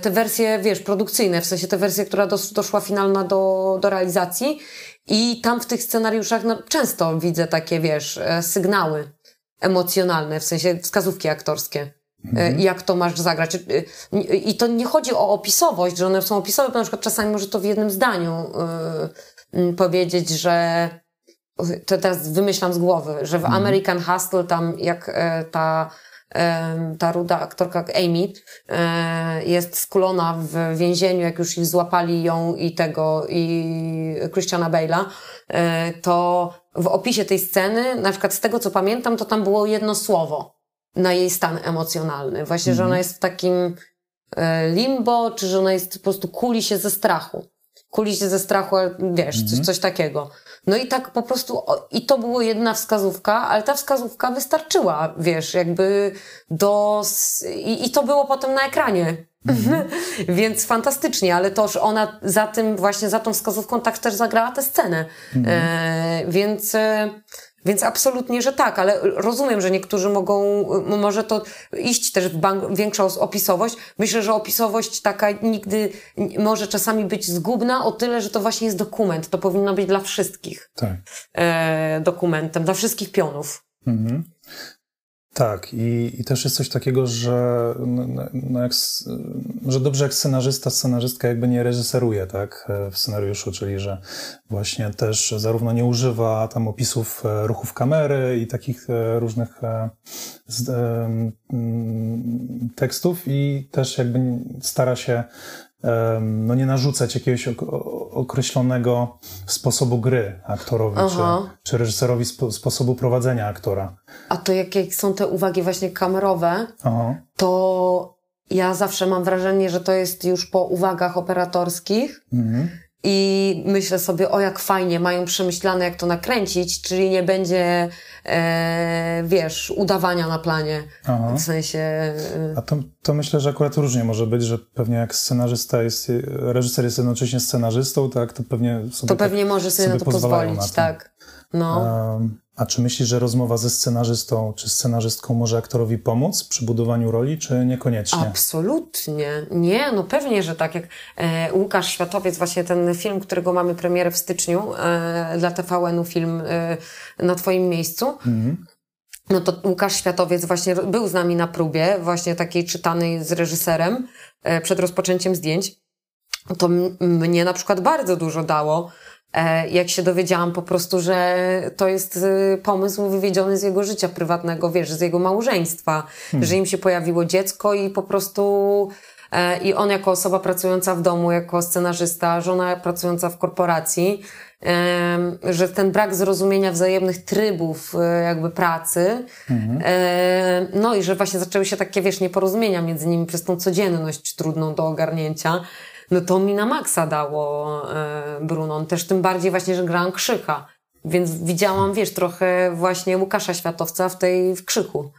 Te wersje, wiesz, produkcyjne, w sensie te wersje, która doszła finalna do realizacji i tam w tych scenariuszach no, często widzę takie, wiesz, sygnały emocjonalne, w sensie wskazówki aktorskie. Jak to masz zagrać. I to nie chodzi o opisowość, że one są opisowe, bo na przykład czasami może to w jednym zdaniu powiedzieć, że to teraz wymyślam z głowy, że w American Hustle tam jak ta ruda aktorka Amy jest skulona w więzieniu, jak już ich złapali ją i Christiana Bale'a, to w opisie tej sceny, na przykład z tego co pamiętam, to tam było jedno słowo na jej stan emocjonalny. Właśnie, że ona jest w takim limbo, czy że ona jest po prostu kuli się ze strachu, wiesz, coś takiego. No i tak po prostu, i to była jedna wskazówka, ale ta wskazówka wystarczyła, wiesz, jakby i to było potem na ekranie. Więc fantastycznie, ale to, że ona za tym, właśnie za tą wskazówką tak też zagrała tę scenę. Więc Więc absolutnie, że tak, ale rozumiem, że niektórzy mogą, może to iść też w większą opisowość. Myślę, że opisowość taka nigdy może czasami być zgubna o tyle, że to właśnie jest dokument. To powinno być dla wszystkich tak. Dokumentem, dla wszystkich pionów. Mhm. Tak, i też jest coś takiego, że, no jak, że dobrze jak scenarzysta, scenarzystka jakby nie reżyseruje tak, w scenariuszu, czyli że właśnie też zarówno nie używa tam opisów ruchów kamery i takich różnych tekstów i też jakby stara się no nie narzucać jakiegoś określonego sposobu gry aktorowi czy reżyserowi sposobu prowadzenia aktora. A to jakie są te uwagi właśnie kamerowe, to ja zawsze mam wrażenie, że to jest już po uwagach operatorskich i myślę sobie, o jak fajnie, mają przemyślane jak to nakręcić, czyli nie będzie wiesz, udawania na planie. W sensie... A to myślę, że akurat różnie może być, że pewnie jak scenarzysta jest, reżyser jest jednocześnie scenarzystą, tak, to pewnie sobie może sobie na to pozwolić, na tak. No. A czy myślisz, że rozmowa ze scenarzystą czy scenarzystką może aktorowi pomóc przy budowaniu roli, czy niekoniecznie? Absolutnie. Nie, no pewnie, że tak. Jak Łukasz Światowiec, właśnie ten film, którego mamy premierę w styczniu dla TVN-u, film na twoim miejscu, no to Łukasz Światowiec właśnie był z nami na próbie, właśnie takiej czytanej z reżyserem przed rozpoczęciem zdjęć. To mnie na przykład bardzo dużo dało, jak się dowiedziałam po prostu, że to jest pomysł wywiedziony z jego życia prywatnego, wiesz, z jego małżeństwa, że im się pojawiło dziecko i po prostu i on jako osoba pracująca w domu, jako scenarzysta, żona pracująca w korporacji, że ten brak zrozumienia wzajemnych trybów jakby pracy, no i że właśnie zaczęły się takie, wiesz, nieporozumienia między nimi przez tą codzienność trudną do ogarnięcia. No to mi na maksa dało Brunon. Też tym bardziej właśnie, że grałam Krzyka. Więc widziałam, wiesz, trochę właśnie Łukasza Światowca w Krzyku.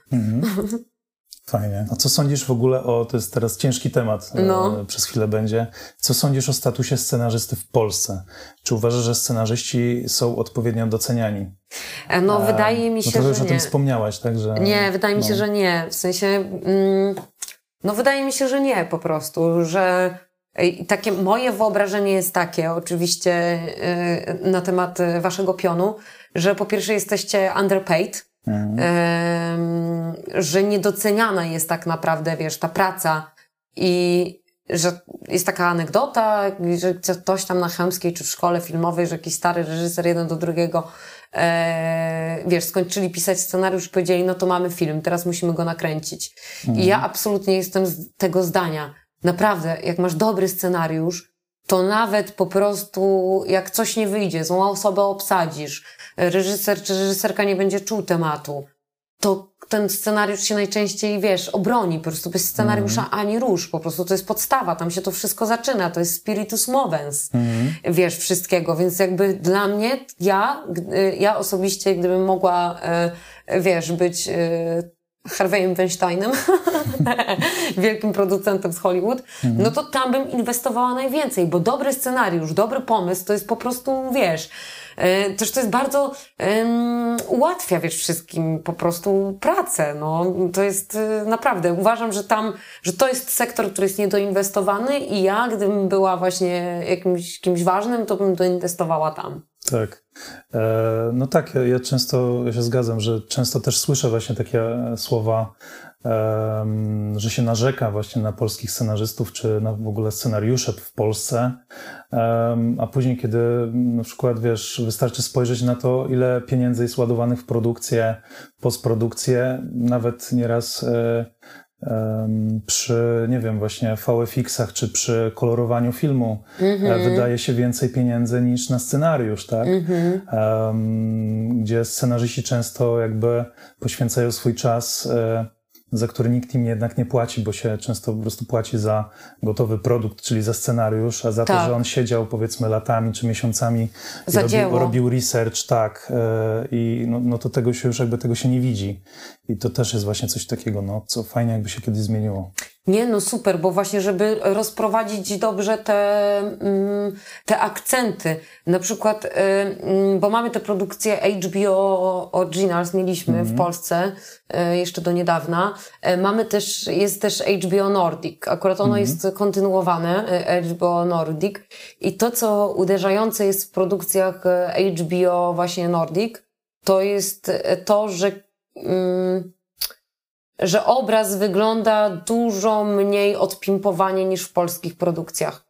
Fajnie. A co sądzisz w ogóle o... To jest teraz ciężki temat, przez chwilę będzie. Co sądzisz o statusie scenarzysty w Polsce? Czy uważasz, że scenarzyści są odpowiednio doceniani? No wydaje mi się, że nie. No to już o tym wspomniałaś, tak? Że, nie, wydaje mi się, że nie. W sensie... no wydaje mi się, że nie po prostu, że... I takie moje wyobrażenie jest takie, oczywiście na temat waszego pionu, że po pierwsze jesteście underpaid, że niedoceniana jest tak naprawdę, wiesz, ta praca i że jest taka anegdota, że ktoś tam na Chełmskiej czy w szkole filmowej, że jakiś stary reżyser jeden do drugiego, wiesz, skończyli pisać scenariusz i powiedzieli, no to mamy film, teraz musimy go nakręcić. I ja absolutnie jestem z tego zdania. Naprawdę, jak masz dobry scenariusz, to nawet po prostu jak coś nie wyjdzie, złą osobę obsadzisz, reżyser czy reżyserka nie będzie czuł tematu, to ten scenariusz się najczęściej, wiesz, obroni. Po prostu bez scenariusza ani rusz. Po prostu to jest podstawa, tam się to wszystko zaczyna. To jest spiritus movens, wiesz, wszystkiego. Więc jakby dla mnie, ja osobiście, gdybym mogła, wiesz, być... Harvey'em Weinsteinem, wielkim producentem z Hollywood, no to tam bym inwestowała najwięcej, bo dobry scenariusz, dobry pomysł to jest po prostu, wiesz, też to jest bardzo ułatwia, wiesz, wszystkim po prostu pracę, no to jest naprawdę, uważam, że tam, że to jest sektor, który jest niedoinwestowany i ja, gdybym była właśnie kimś ważnym, to bym doinwestowała tam. Tak. No tak, ja często, ja się zgadzam, że często też słyszę właśnie takie słowa, że się narzeka właśnie na polskich scenarzystów, czy na w ogóle scenariusze w Polsce, a później kiedy na przykład, wiesz, wystarczy spojrzeć na to, ile pieniędzy jest ładowanych w produkcję, postprodukcję, nawet nieraz przy, nie wiem, właśnie VFX-ach, czy przy kolorowaniu filmu wydaje się więcej pieniędzy niż na scenariusz, tak? Gdzie scenarzyści często jakby poświęcają swój czas, za który nikt im jednak nie płaci, bo się często po prostu płaci za gotowy produkt, czyli za scenariusz, a za to, że on siedział powiedzmy latami czy miesiącami i robił research, tak, i no to tego się już jakby tego się nie widzi. I to też jest właśnie coś takiego, no co fajnie jakby się kiedyś zmieniło. Nie, no super, bo właśnie, żeby rozprowadzić dobrze te akcenty. Na przykład, bo mamy te produkcje HBO Originals, mieliśmy w Polsce jeszcze do niedawna. Mamy też, jest też HBO Nordic. Akurat ono jest kontynuowane, HBO Nordic. I to, co uderzające jest w produkcjach HBO właśnie Nordic, to jest to, że obraz wygląda dużo mniej odpimpowanie niż w polskich produkcjach.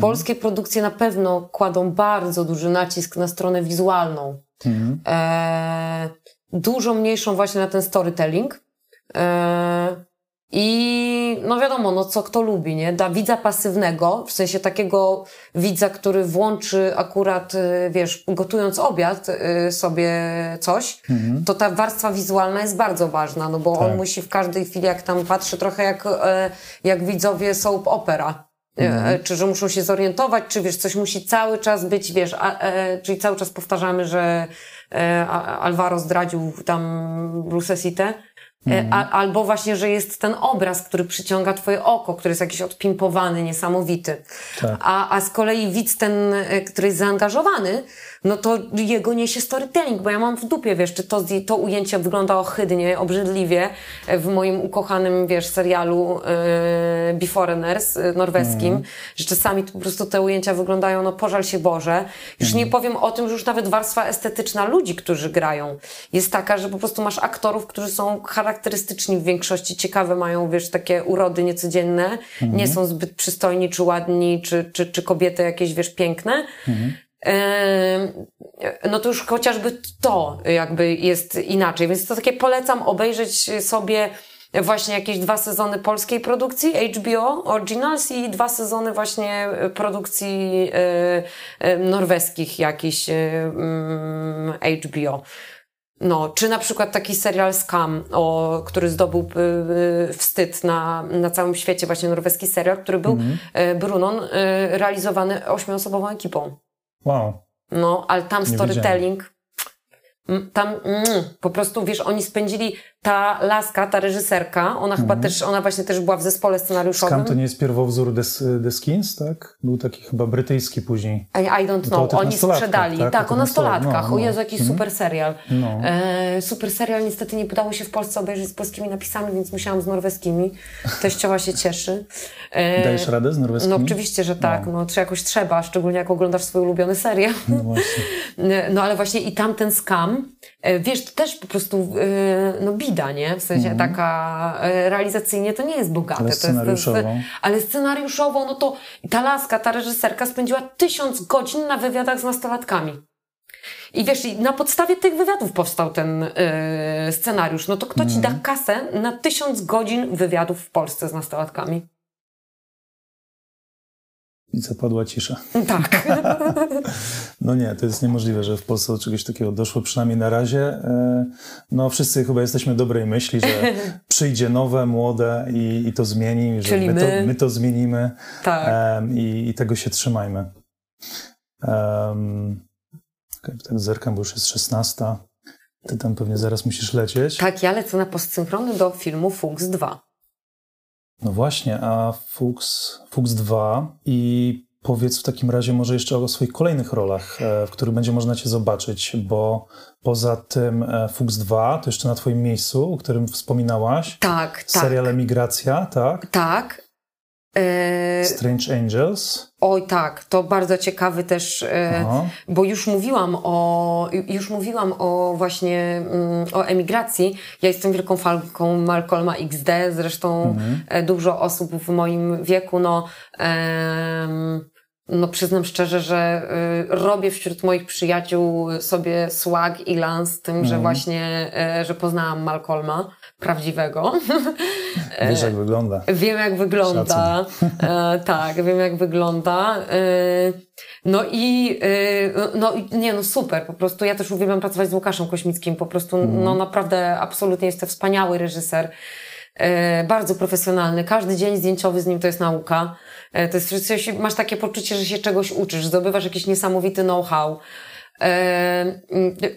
Polskie produkcje na pewno kładą bardzo duży nacisk na stronę wizualną. Dużo mniejszą właśnie na ten storytelling. I no wiadomo, no co kto lubi, nie? Dla widza pasywnego, w sensie takiego widza, który włączy akurat, wiesz, gotując obiad sobie coś, to ta warstwa wizualna jest bardzo ważna, no bo on musi w każdej chwili, jak tam patrzy, trochę jak widzowie soap opera. Czy że muszą się zorientować, czy wiesz, coś musi cały czas być, wiesz, czyli cały czas powtarzamy, że Alvaro zdradził tam Lucesitę. Albo właśnie, że jest ten obraz, który przyciąga twoje oko, który jest jakiś odpimpowany, niesamowity. Tak. A z kolei widz ten, który jest zaangażowany, no to jego niesie storytelling, bo ja mam w dupie, wiesz, czy to ujęcie wygląda ohydnie, obrzydliwie w moim ukochanym, wiesz, serialu Beforeigners norweskim, że czasami po prostu te ujęcia wyglądają, no pożal się Boże. Już nie powiem o tym, że już nawet warstwa estetyczna ludzi, którzy grają, jest taka, że po prostu masz aktorów, którzy są charakterystyczni w większości, ciekawe mają, wiesz, takie urody niecodzienne, nie są zbyt przystojni, czy ładni, czy kobiety jakieś, wiesz, piękne. No to już chociażby to jakby jest inaczej, więc to takie polecam obejrzeć sobie właśnie jakieś 2 sezony polskiej produkcji HBO Originals i 2 sezony właśnie produkcji norweskich jakichś HBO. No, czy na przykład taki serial Skam, który zdobył wstyd na całym świecie, właśnie norweski serial, który był Brunon realizowany 8-osobową ekipą. Wow. No, ale tam nie storytelling, tam po prostu, wiesz, oni spędzili, ta laska, ta reżyserka, ona chyba też, ona właśnie też była w zespole scenariuszowym. Skam to nie jest pierwowzór The Skins, tak? Był taki chyba brytyjski później. I don't know, oni sprzedali, tak, o nastolatkach, o Jezu, jakiś super serial. No. Super serial niestety nie udało się w Polsce obejrzeć z polskimi napisami, więc musiałam z norweskimi, teściowa się cieszy. Dajesz radę z norweskimi? No oczywiście, że tak, no czy jakoś trzeba, szczególnie jak oglądasz swój ulubiony serial. No właśnie. No ale właśnie i tamten Skam, wiesz, to też po prostu, no bida, nie? W sensie taka realizacyjnie to nie jest bogate. Ale scenariuszowo. Ale scenariuszowo, no to ta laska, ta reżyserka spędziła 1000 godzin na wywiadach z nastolatkami. I wiesz, na podstawie tych wywiadów powstał ten scenariusz. No to kto ci da kasę na 1000 godzin wywiadów w Polsce z nastolatkami? I zapadła cisza. Tak. No nie, to jest niemożliwe, że w Polsce do czegoś takiego doszło, przynajmniej na razie. No wszyscy chyba jesteśmy dobrej myśli, że przyjdzie nowe, młode i to zmieni, że my to zmienimy. Tak. I tego się trzymajmy. Tak zerkam, bo już jest 16. Ty tam pewnie zaraz musisz lecieć. Tak, ja lecę na postsynchrony do filmu Fuchs 2. No właśnie, a Fuchs 2 i powiedz w takim razie może jeszcze o swoich kolejnych rolach, w których będzie można cię zobaczyć, bo poza tym Fuchs 2 to jeszcze Na twoim miejscu, o którym wspominałaś. Tak, tak. Serial Emigracja, tak? Tak. Strange Angels. Oj tak, to bardzo ciekawy też, bo już mówiłam o właśnie o emigracji. Ja jestem wielką fanką Malcolma XD, zresztą dużo osób w moim wieku, no przyznam szczerze, że robię wśród moich przyjaciół sobie swag i lans z tym, że właśnie, że poznałam Malcolma prawdziwego. Wiesz jak wygląda. Wiem jak wygląda. Tak, wiem jak wygląda. No i no nie, no super, po prostu ja też uwielbiam pracować z Łukaszem Kośmickim, po prostu no naprawdę absolutnie jest to wspaniały reżyser. Bardzo profesjonalny, każdy dzień zdjęciowy z nim to jest nauka. To jest, masz takie poczucie, że się czegoś uczysz, zdobywasz jakiś niesamowity know-how.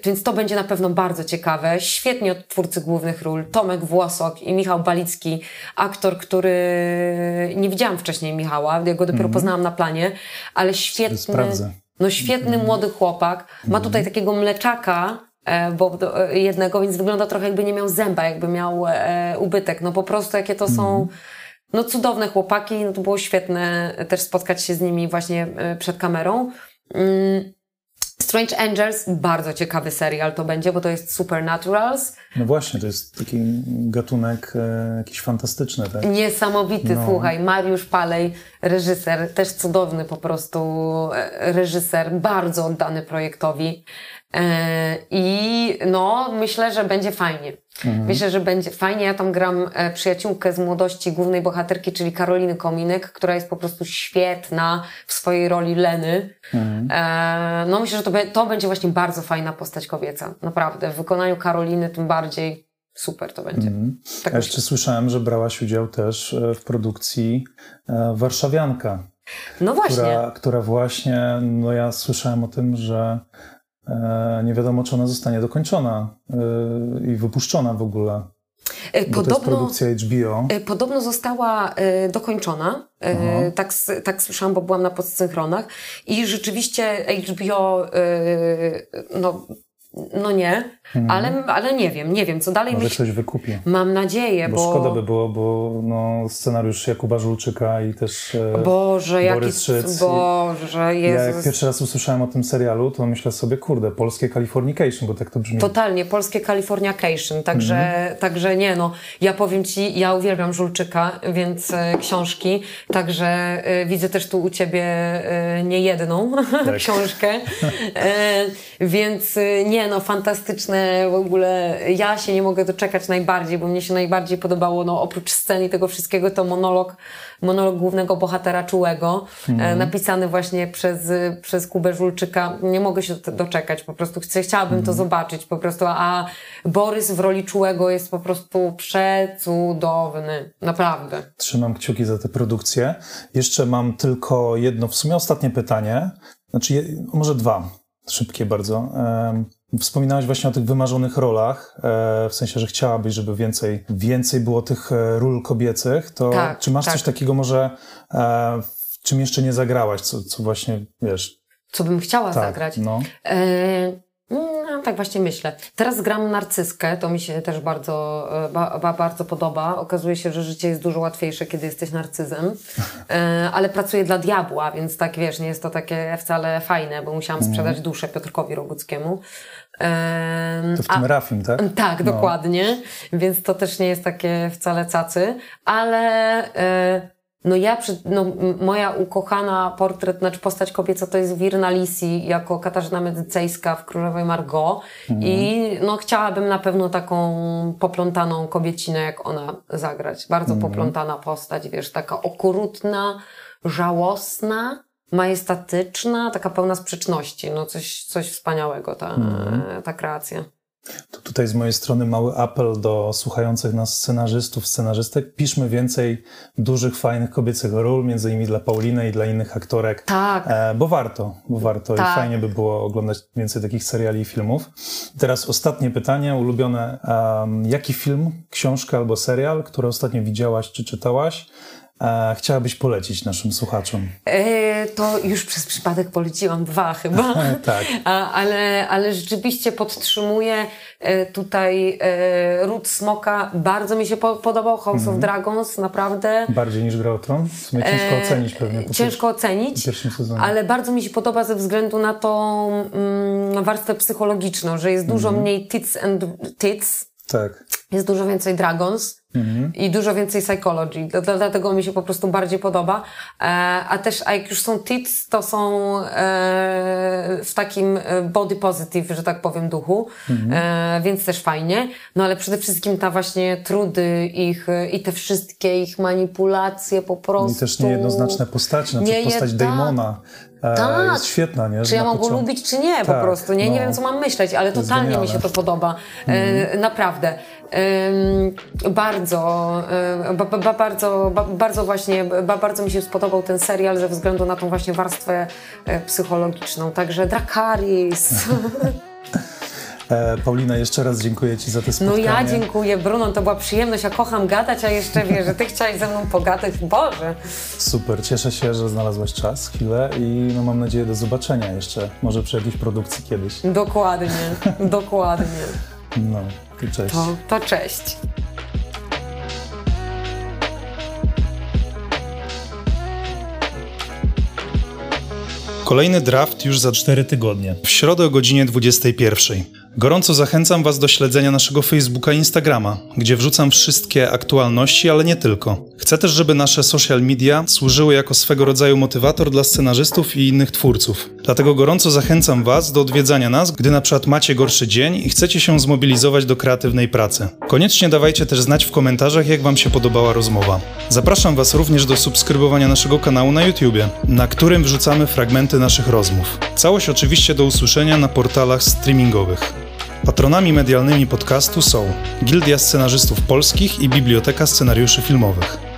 Więc to będzie na pewno bardzo ciekawe. Świetnie od twórcy głównych ról Tomek Włosok i Michał Balicki, aktor, który nie widziałam wcześniej Michała, ja go dopiero poznałam na planie, ale świetny młody chłopak. Ma tutaj takiego mleczaka, bo jednego, więc wygląda trochę jakby nie miał zęba, jakby miał ubytek. No po prostu jakie to są cudowne chłopaki, no to było świetne też spotkać się z nimi właśnie przed kamerą. Strange Angels, bardzo ciekawy serial to będzie, bo to jest Supernaturals. No właśnie, to jest taki gatunek jakiś fantastyczny, tak? Niesamowity, słuchaj, Mariusz Palej, reżyser, też cudowny po prostu reżyser, bardzo oddany projektowi. I myślę, że będzie fajnie. Myślę, że będzie fajnie. Ja tam gram przyjaciółkę z młodości głównej bohaterki, czyli Karoliny Kominek, która jest po prostu świetna w swojej roli Leny. Myślę, że to będzie właśnie bardzo fajna postać kobieca. Naprawdę. W wykonaniu Karoliny tym bardziej super to będzie. Tak ja jeszcze słyszałem, że brałaś udział też w produkcji Warszawianka. No właśnie. Która właśnie, ja słyszałem o tym, że nie wiadomo, czy ona zostanie dokończona i wypuszczona w ogóle. Bo to jest produkcja HBO. Podobno została dokończona. Tak słyszałam, bo byłam na podsynchronach. I rzeczywiście HBO ale nie wiem, co dalej. Może coś wykupi. Mam nadzieję, bo szkoda by było, bo scenariusz Jakuba Żulczyka i też Borys Szyc. Ja jak pierwszy raz usłyszałem o tym serialu, to myślę sobie, kurde, polskie Californication, bo tak to brzmi. Totalnie, polskie Californication, także ja powiem Ci, ja uwielbiam Żulczyka, więc książki, także widzę też tu u Ciebie niejedną książkę, więc fantastyczne w ogóle. Ja się nie mogę doczekać najbardziej, bo mnie się najbardziej podobało, oprócz sceny i tego wszystkiego, to monolog głównego bohatera Czułego, napisany właśnie przez Kubę Żulczyka. Nie mogę się doczekać, po prostu chciałabym to zobaczyć, po prostu, a Borys w roli Czułego jest po prostu przecudowny. Naprawdę. Trzymam kciuki za tę produkcję. Jeszcze mam tylko jedno, w sumie ostatnie pytanie. Znaczy, może dwa. Szybkie bardzo. Wspominałaś właśnie o tych wymarzonych rolach, w sensie, że chciałabyś, żeby więcej było tych ról kobiecych, to tak, czy masz coś takiego może, w czym jeszcze nie zagrałaś, co właśnie, wiesz... Co bym chciała zagrać? Tak właśnie myślę. Teraz gram Narcyskę, to mi się też bardzo podoba. Okazuje się, że życie jest dużo łatwiejsze, kiedy jesteś narcyzem, ale pracuję dla diabła, więc tak wiesz, nie jest to takie wcale fajne, bo musiałam sprzedać duszę Piotrkowi Roguckiemu. To w tym Rafim, tak? Tak, dokładnie, więc to też nie jest takie wcale cacy, ale... moja ukochana postać kobieca to jest Virna Lisi jako Katarzyna Medycejska w Królowej Margot i chciałabym na pewno taką poplątaną kobiecinę jak ona zagrać. Bardzo poplątana postać, wiesz, taka okrutna, żałosna, majestatyczna, taka pełna sprzeczności. Coś wspaniałego ta kreacja. To tutaj z mojej strony mały apel do słuchających nas scenarzystów, scenarzystek. Piszmy więcej dużych, fajnych kobiecych ról, między innymi dla Pauliny i dla innych aktorek. Tak. Bo warto. Tak. I fajnie by było oglądać więcej takich seriali i filmów. Teraz ostatnie pytanie, ulubione. Jaki film, książka albo serial, który ostatnio widziałaś czy czytałaś, chciałabyś polecić naszym słuchaczom? To już przez przypadek poleciłam dwa chyba. Tak. Ale rzeczywiście podtrzymuję tutaj Ród Smoka. Bardzo mi się podobał House of Dragons, naprawdę. Bardziej niż Gra o Tron? W sumie ciężko ocenić pewnie. Ciężko ocenić, ale bardzo mi się podoba ze względu na tą warstwę psychologiczną, że jest dużo mniej tits. Tak. Jest dużo więcej dragons i dużo więcej psychology. Dlatego mi się po prostu bardziej podoba. A też, jak już są tits, to są w takim body positive, że tak powiem, duchu. Więc też fajnie. Ale przede wszystkim ta właśnie trudy ich i te wszystkie ich manipulacje po prostu. I też niejednoznaczne postacie, na przykład postać Daemona. tak, jest świetna, nie? Że czy ja mam go lubić, czy nie, tak, po prostu, nie? No, nie wiem, co mam myśleć, ale totalnie mi się to podoba, naprawdę. Bardzo mi się spodobał ten serial ze względu na tą właśnie warstwę psychologiczną, także Dracarys. Paulina, jeszcze raz dziękuję Ci za to spotkanie. No ja dziękuję, Brunon, to była przyjemność, ja kocham gadać, a jeszcze wiesz, że Ty chciałeś ze mną pogadać, Boże. Super, cieszę się, że znalazłaś czas, chwilę i no, mam nadzieję do zobaczenia jeszcze, może przy jakiejś produkcji kiedyś. Dokładnie, dokładnie. No, to cześć. To cześć. Kolejny draft już za 4 tygodnie, w środę o godzinie 21. Gorąco zachęcam Was do śledzenia naszego Facebooka i Instagrama, gdzie wrzucam wszystkie aktualności, ale nie tylko. Chcę też, żeby nasze social media służyły jako swego rodzaju motywator dla scenarzystów i innych twórców. Dlatego gorąco zachęcam Was do odwiedzania nas, gdy na przykład macie gorszy dzień i chcecie się zmobilizować do kreatywnej pracy. Koniecznie dawajcie też znać w komentarzach, jak Wam się podobała rozmowa. Zapraszam Was również do subskrybowania naszego kanału na YouTubie, na którym wrzucamy fragmenty naszych rozmów. Całość oczywiście do usłyszenia na portalach streamingowych. Patronami medialnymi podcastu są Gildia Scenarzystów Polskich i Biblioteka Scenariuszy Filmowych.